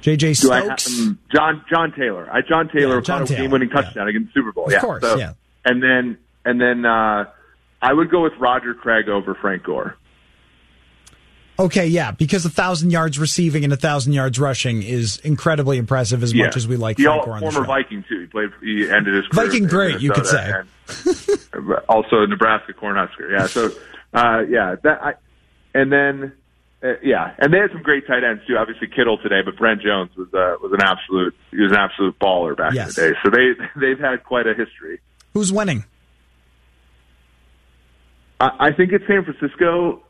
J.J. Stokes. John Taylor. John Taylor caught a game-winning touchdown against the Super Bowl. Of course. And then I would go with Roger Craig over Frank Gore. Okay, yeah, because 1,000 yards receiving and 1,000 yards rushing is incredibly impressive as much as we like Frank Gore on the show. Former Viking, too. He ended his career. Viking great, you could say. And also Nebraska Cornhusker. Yeah, so, and they had some great tight ends too. Obviously Kittle today, but Brent Jones was an absolute baller back in the day. So they've had quite a history. Who's winning? I think it's San Francisco,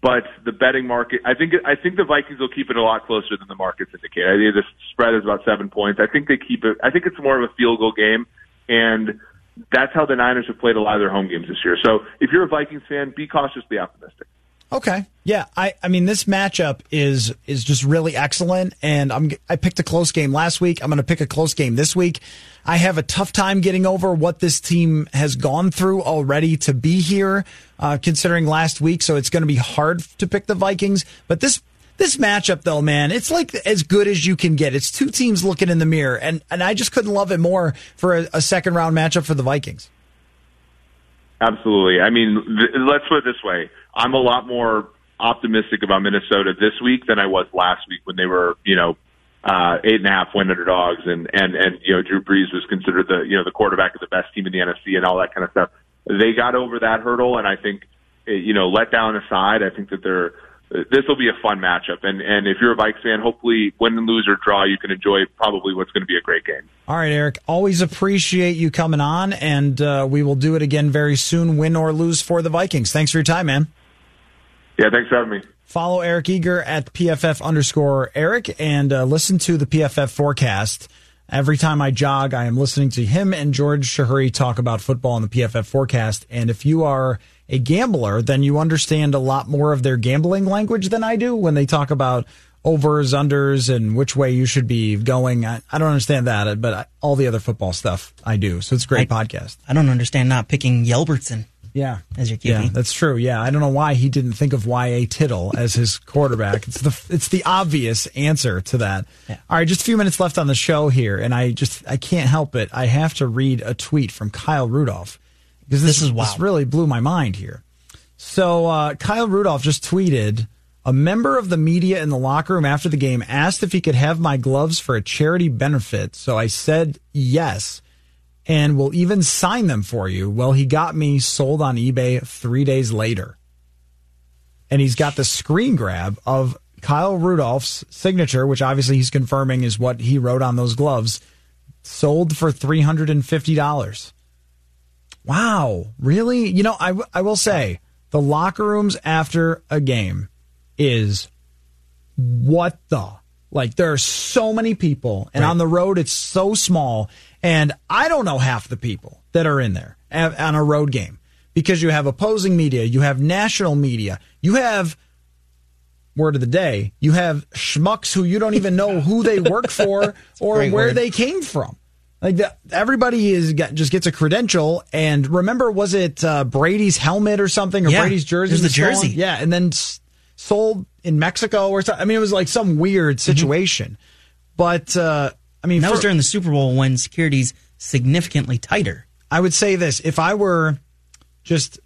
but the betting market. I think the Vikings will keep it a lot closer than the markets indicate. I think the spread is about 7 points. I think they keep it. I think it's more of a field goal game, and that's how the Niners have played a lot of their home games this year. So if you're a Vikings fan, be cautiously optimistic. Okay. Yeah. I mean, this matchup is just really excellent. And I picked a close game last week. I'm going to pick a close game this week. I have a tough time getting over what this team has gone through already to be here, considering last week. So it's going to be hard to pick the Vikings. But this matchup though, man, it's like as good as you can get. It's two teams looking in the mirror. And I just couldn't love it more for a second round matchup for the Vikings. Absolutely. I mean, let's put it this way. I'm a lot more optimistic about Minnesota this week than I was last week when they were, 8.5 win underdogs and Drew Brees was considered the quarterback of the best team in the NFC and all that kind of stuff. They got over that hurdle, and I think, letdown aside, I think that this will be a fun matchup. And if you're a Vikes fan, hopefully win and lose or draw, you can enjoy probably what's going to be a great game. All right, Eric, always appreciate you coming on, and we will do it again very soon, win or lose for the Vikings. Thanks for your time, man. Yeah, thanks for having me. Follow Eric Eager at PFF_Eric and listen to the PFF forecast. Every time I jog, I am listening to him and George Shahuri talk about football on the PFF forecast. And if you are a gambler, then you understand a lot more of their gambling language than I do when they talk about overs, unders, and which way you should be going. I don't understand that, but all the other football stuff I do. So it's a great podcast. I don't understand not picking Yelbertson. Yeah, as your QB. Yeah, that's true. Yeah, I don't know why he didn't think of Y.A. Tittle as his quarterback. It's the obvious answer to that. Yeah. All right, just a few minutes left on the show here, and I can't help it. I have to read a tweet from Kyle Rudolph because this really blew my mind here. So Kyle Rudolph just tweeted, a member of the media in the locker room after the game asked if he could have my gloves for a charity benefit, so I said yes. And we'll even sign them for you. Well, he got me sold on eBay 3 days later. And he's got the screen grab of Kyle Rudolph's signature, which obviously he's confirming is what he wrote on those gloves, sold for $350. Wow, really? You know, I will say the locker rooms after a game is what the... Like, there are so many people, and right. on the road, it's so small, and I don't know half the people that are in there on a road game because you have opposing media, you have national media, you have, word of the day, you have schmucks who you don't even know who they work for or where they came from. Like, everybody just gets a credential, and remember, was it Brady's helmet or something, or Brady's jersey? It was the jersey. Yeah, and then sold in Mexico or something. I mean, it was like some weird situation. Mm-hmm. But, I mean... That was during the Super Bowl when security's significantly tighter. I would say this. If I were just...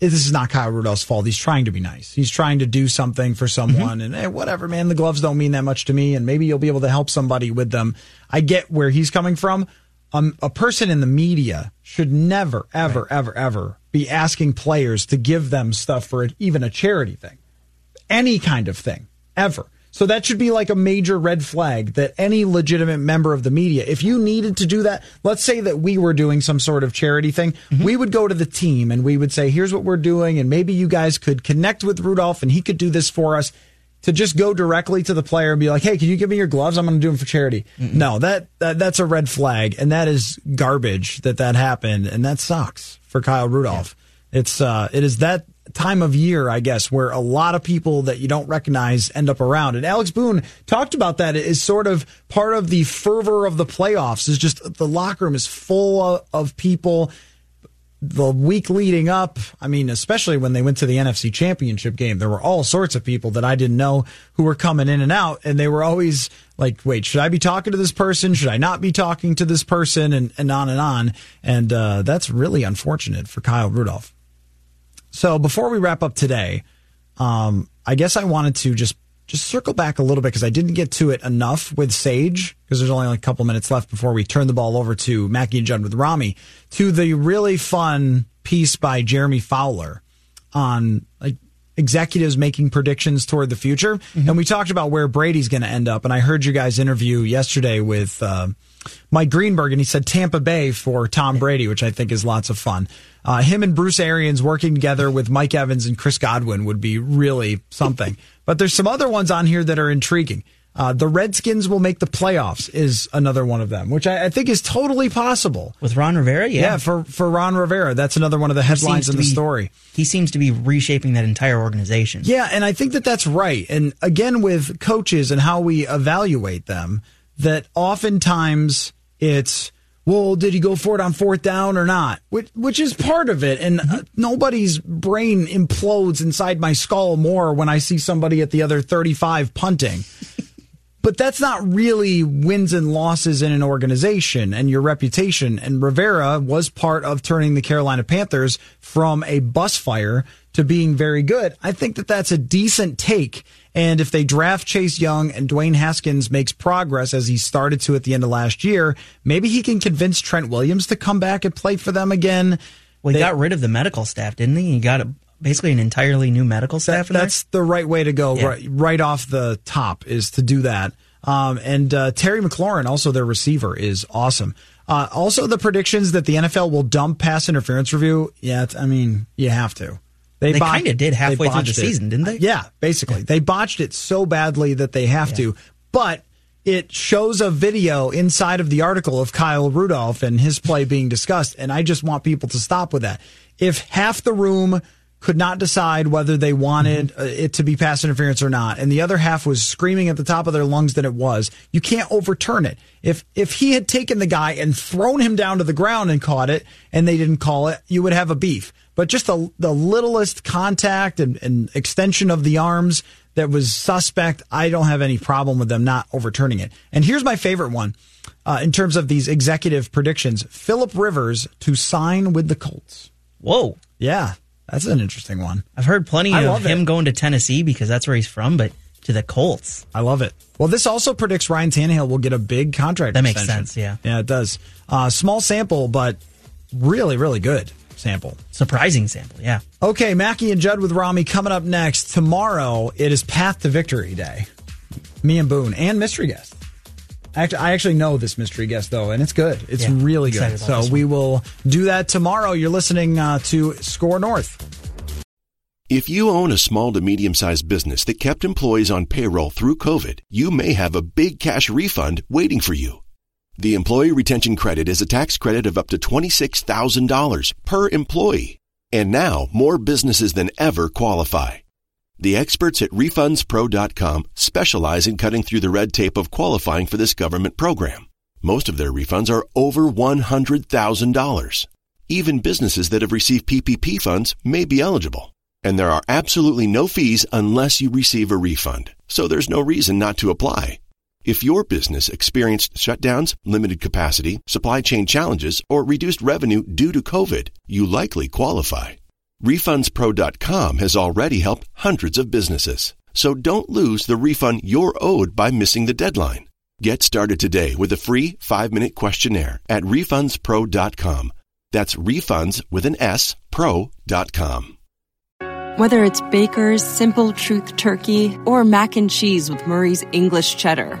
This is not Kyle Rudolph's fault. He's trying to be nice. He's trying to do something for someone. Mm-hmm. And, hey, whatever, man. The gloves don't mean that much to me. And maybe you'll be able to help somebody with them. I get where he's coming from. A person in the media should never, ever, ever be asking players to give them stuff for even a charity thing. Any kind of thing, ever. So that should be like a major red flag that any legitimate member of the media, if you needed to do that, let's say that we were doing some sort of charity thing, we would go to the team and we would say, here's what we're doing, and maybe you guys could connect with Rudolph and he could do this for us. To just go directly to the player and be like, hey, can you give me your gloves? I'm going to do them for charity. Mm-hmm. No, that's a red flag, and that is garbage that happened, and that sucks for Kyle Rudolph. Yeah. It is that time of year, I guess, where a lot of people that you don't recognize end up around. And Alex Boone talked about that. It is sort of part of the fervor of the playoffs is just the locker room is full of people. The week leading up, I mean, especially when they went to the NFC Championship game, there were all sorts of people that I didn't know who were coming in and out, and they were always like, wait, should I be talking to this person? Should I not be talking to this person? And on and on. And that's really unfortunate for Kyle Rudolph. So before we wrap up today, I guess I wanted to just circle back a little bit because I didn't get to it enough with Sage because there's only like a couple minutes left before we turn the ball over to Mackie and Judd with Rami, to the really fun piece by Jeremy Fowler on like executives making predictions toward the future. Mm-hmm. And we talked about where Brady's going to end up. And I heard you guys interview yesterday with Mike Greenberg, and he said Tampa Bay for Tom Brady, which I think is lots of fun. Him and Bruce Arians working together with Mike Evans and Chris Godwin would be really something. But there's some other ones on here that are intriguing. The Redskins will make the playoffs is another one of them, which I think is totally possible. With Ron Rivera, yeah. Yeah, for Ron Rivera. That's another one of the headlines in the story. He seems to be reshaping that entire organization. Yeah, and I think that's right. And again, with coaches and how we evaluate them, that oftentimes it's... well, did he go for it on fourth down or not? Which is part of it. And nobody's brain implodes inside my skull more when I see somebody at the other 35 punting. But that's not really wins and losses in an organization and your reputation. And Rivera was part of turning the Carolina Panthers from a bus fire to being very good. I think that that's a decent take. And if they draft Chase Young and Dwayne Haskins makes progress as he started to at the end of last year, maybe he can convince Trent Williams to come back and play for them again. Well, he got rid of the medical staff, didn't he? He got basically an entirely new medical staff. That's the right way to go right off the top is to do that. And Terry McLaurin, also their receiver, is awesome. Also, the predictions that the NFL will dump pass interference review. Yeah, I mean, you have to. They kind of did halfway through the season, didn't they? Yeah, basically. They botched it so badly that they have to. But it shows a video inside of the article of Kyle Rudolph and his play being discussed, and I just want people to stop with that. If half the room could not decide whether they wanted it to be pass interference or not, and the other half was screaming at the top of their lungs that it was, you can't overturn it. If he had taken the guy and thrown him down to the ground and caught it, and they didn't call it, you would have a beef. But just the littlest contact and extension of the arms that was suspect, I don't have any problem with them not overturning it. And here's my favorite one in terms of these executive predictions. Philip Rivers to sign with the Colts. Whoa. Yeah, that's an interesting one. I've heard plenty of him going to Tennessee because that's where he's from, but to the Colts. I love it. Well, this also predicts Ryan Tannehill will get a big contract extension. That makes sense, yeah. Yeah, it does. Small sample, but really, really good. Surprising sample, yeah. Okay, Mackie and Judd with Rami coming up next. Tomorrow, it is Path to Victory Day. Me and Boone and mystery guest. I actually know this mystery guest, though, and it's good. It's really good. So we will do that tomorrow. You're listening to Score North. If you own a small to medium-sized business that kept employees on payroll through COVID, you may have a big cash refund waiting for you. The Employee Retention Credit is a tax credit of up to $26,000 per employee. And now, more businesses than ever qualify. The experts at RefundsPro.com specialize in cutting through the red tape of qualifying for this government program. Most of their refunds are over $100,000. Even businesses that have received PPP funds may be eligible. And there are absolutely no fees unless you receive a refund, so there's no reason not to apply. If your business experienced shutdowns, limited capacity, supply chain challenges, or reduced revenue due to COVID, you likely qualify. RefundsPro.com has already helped hundreds of businesses, so don't lose the refund you're owed by missing the deadline. Get started today with a free 5-minute questionnaire at RefundsPro.com. That's refunds with an S, pro.com. Whether it's Baker's Simple Truth Turkey or mac and cheese with Murray's English Cheddar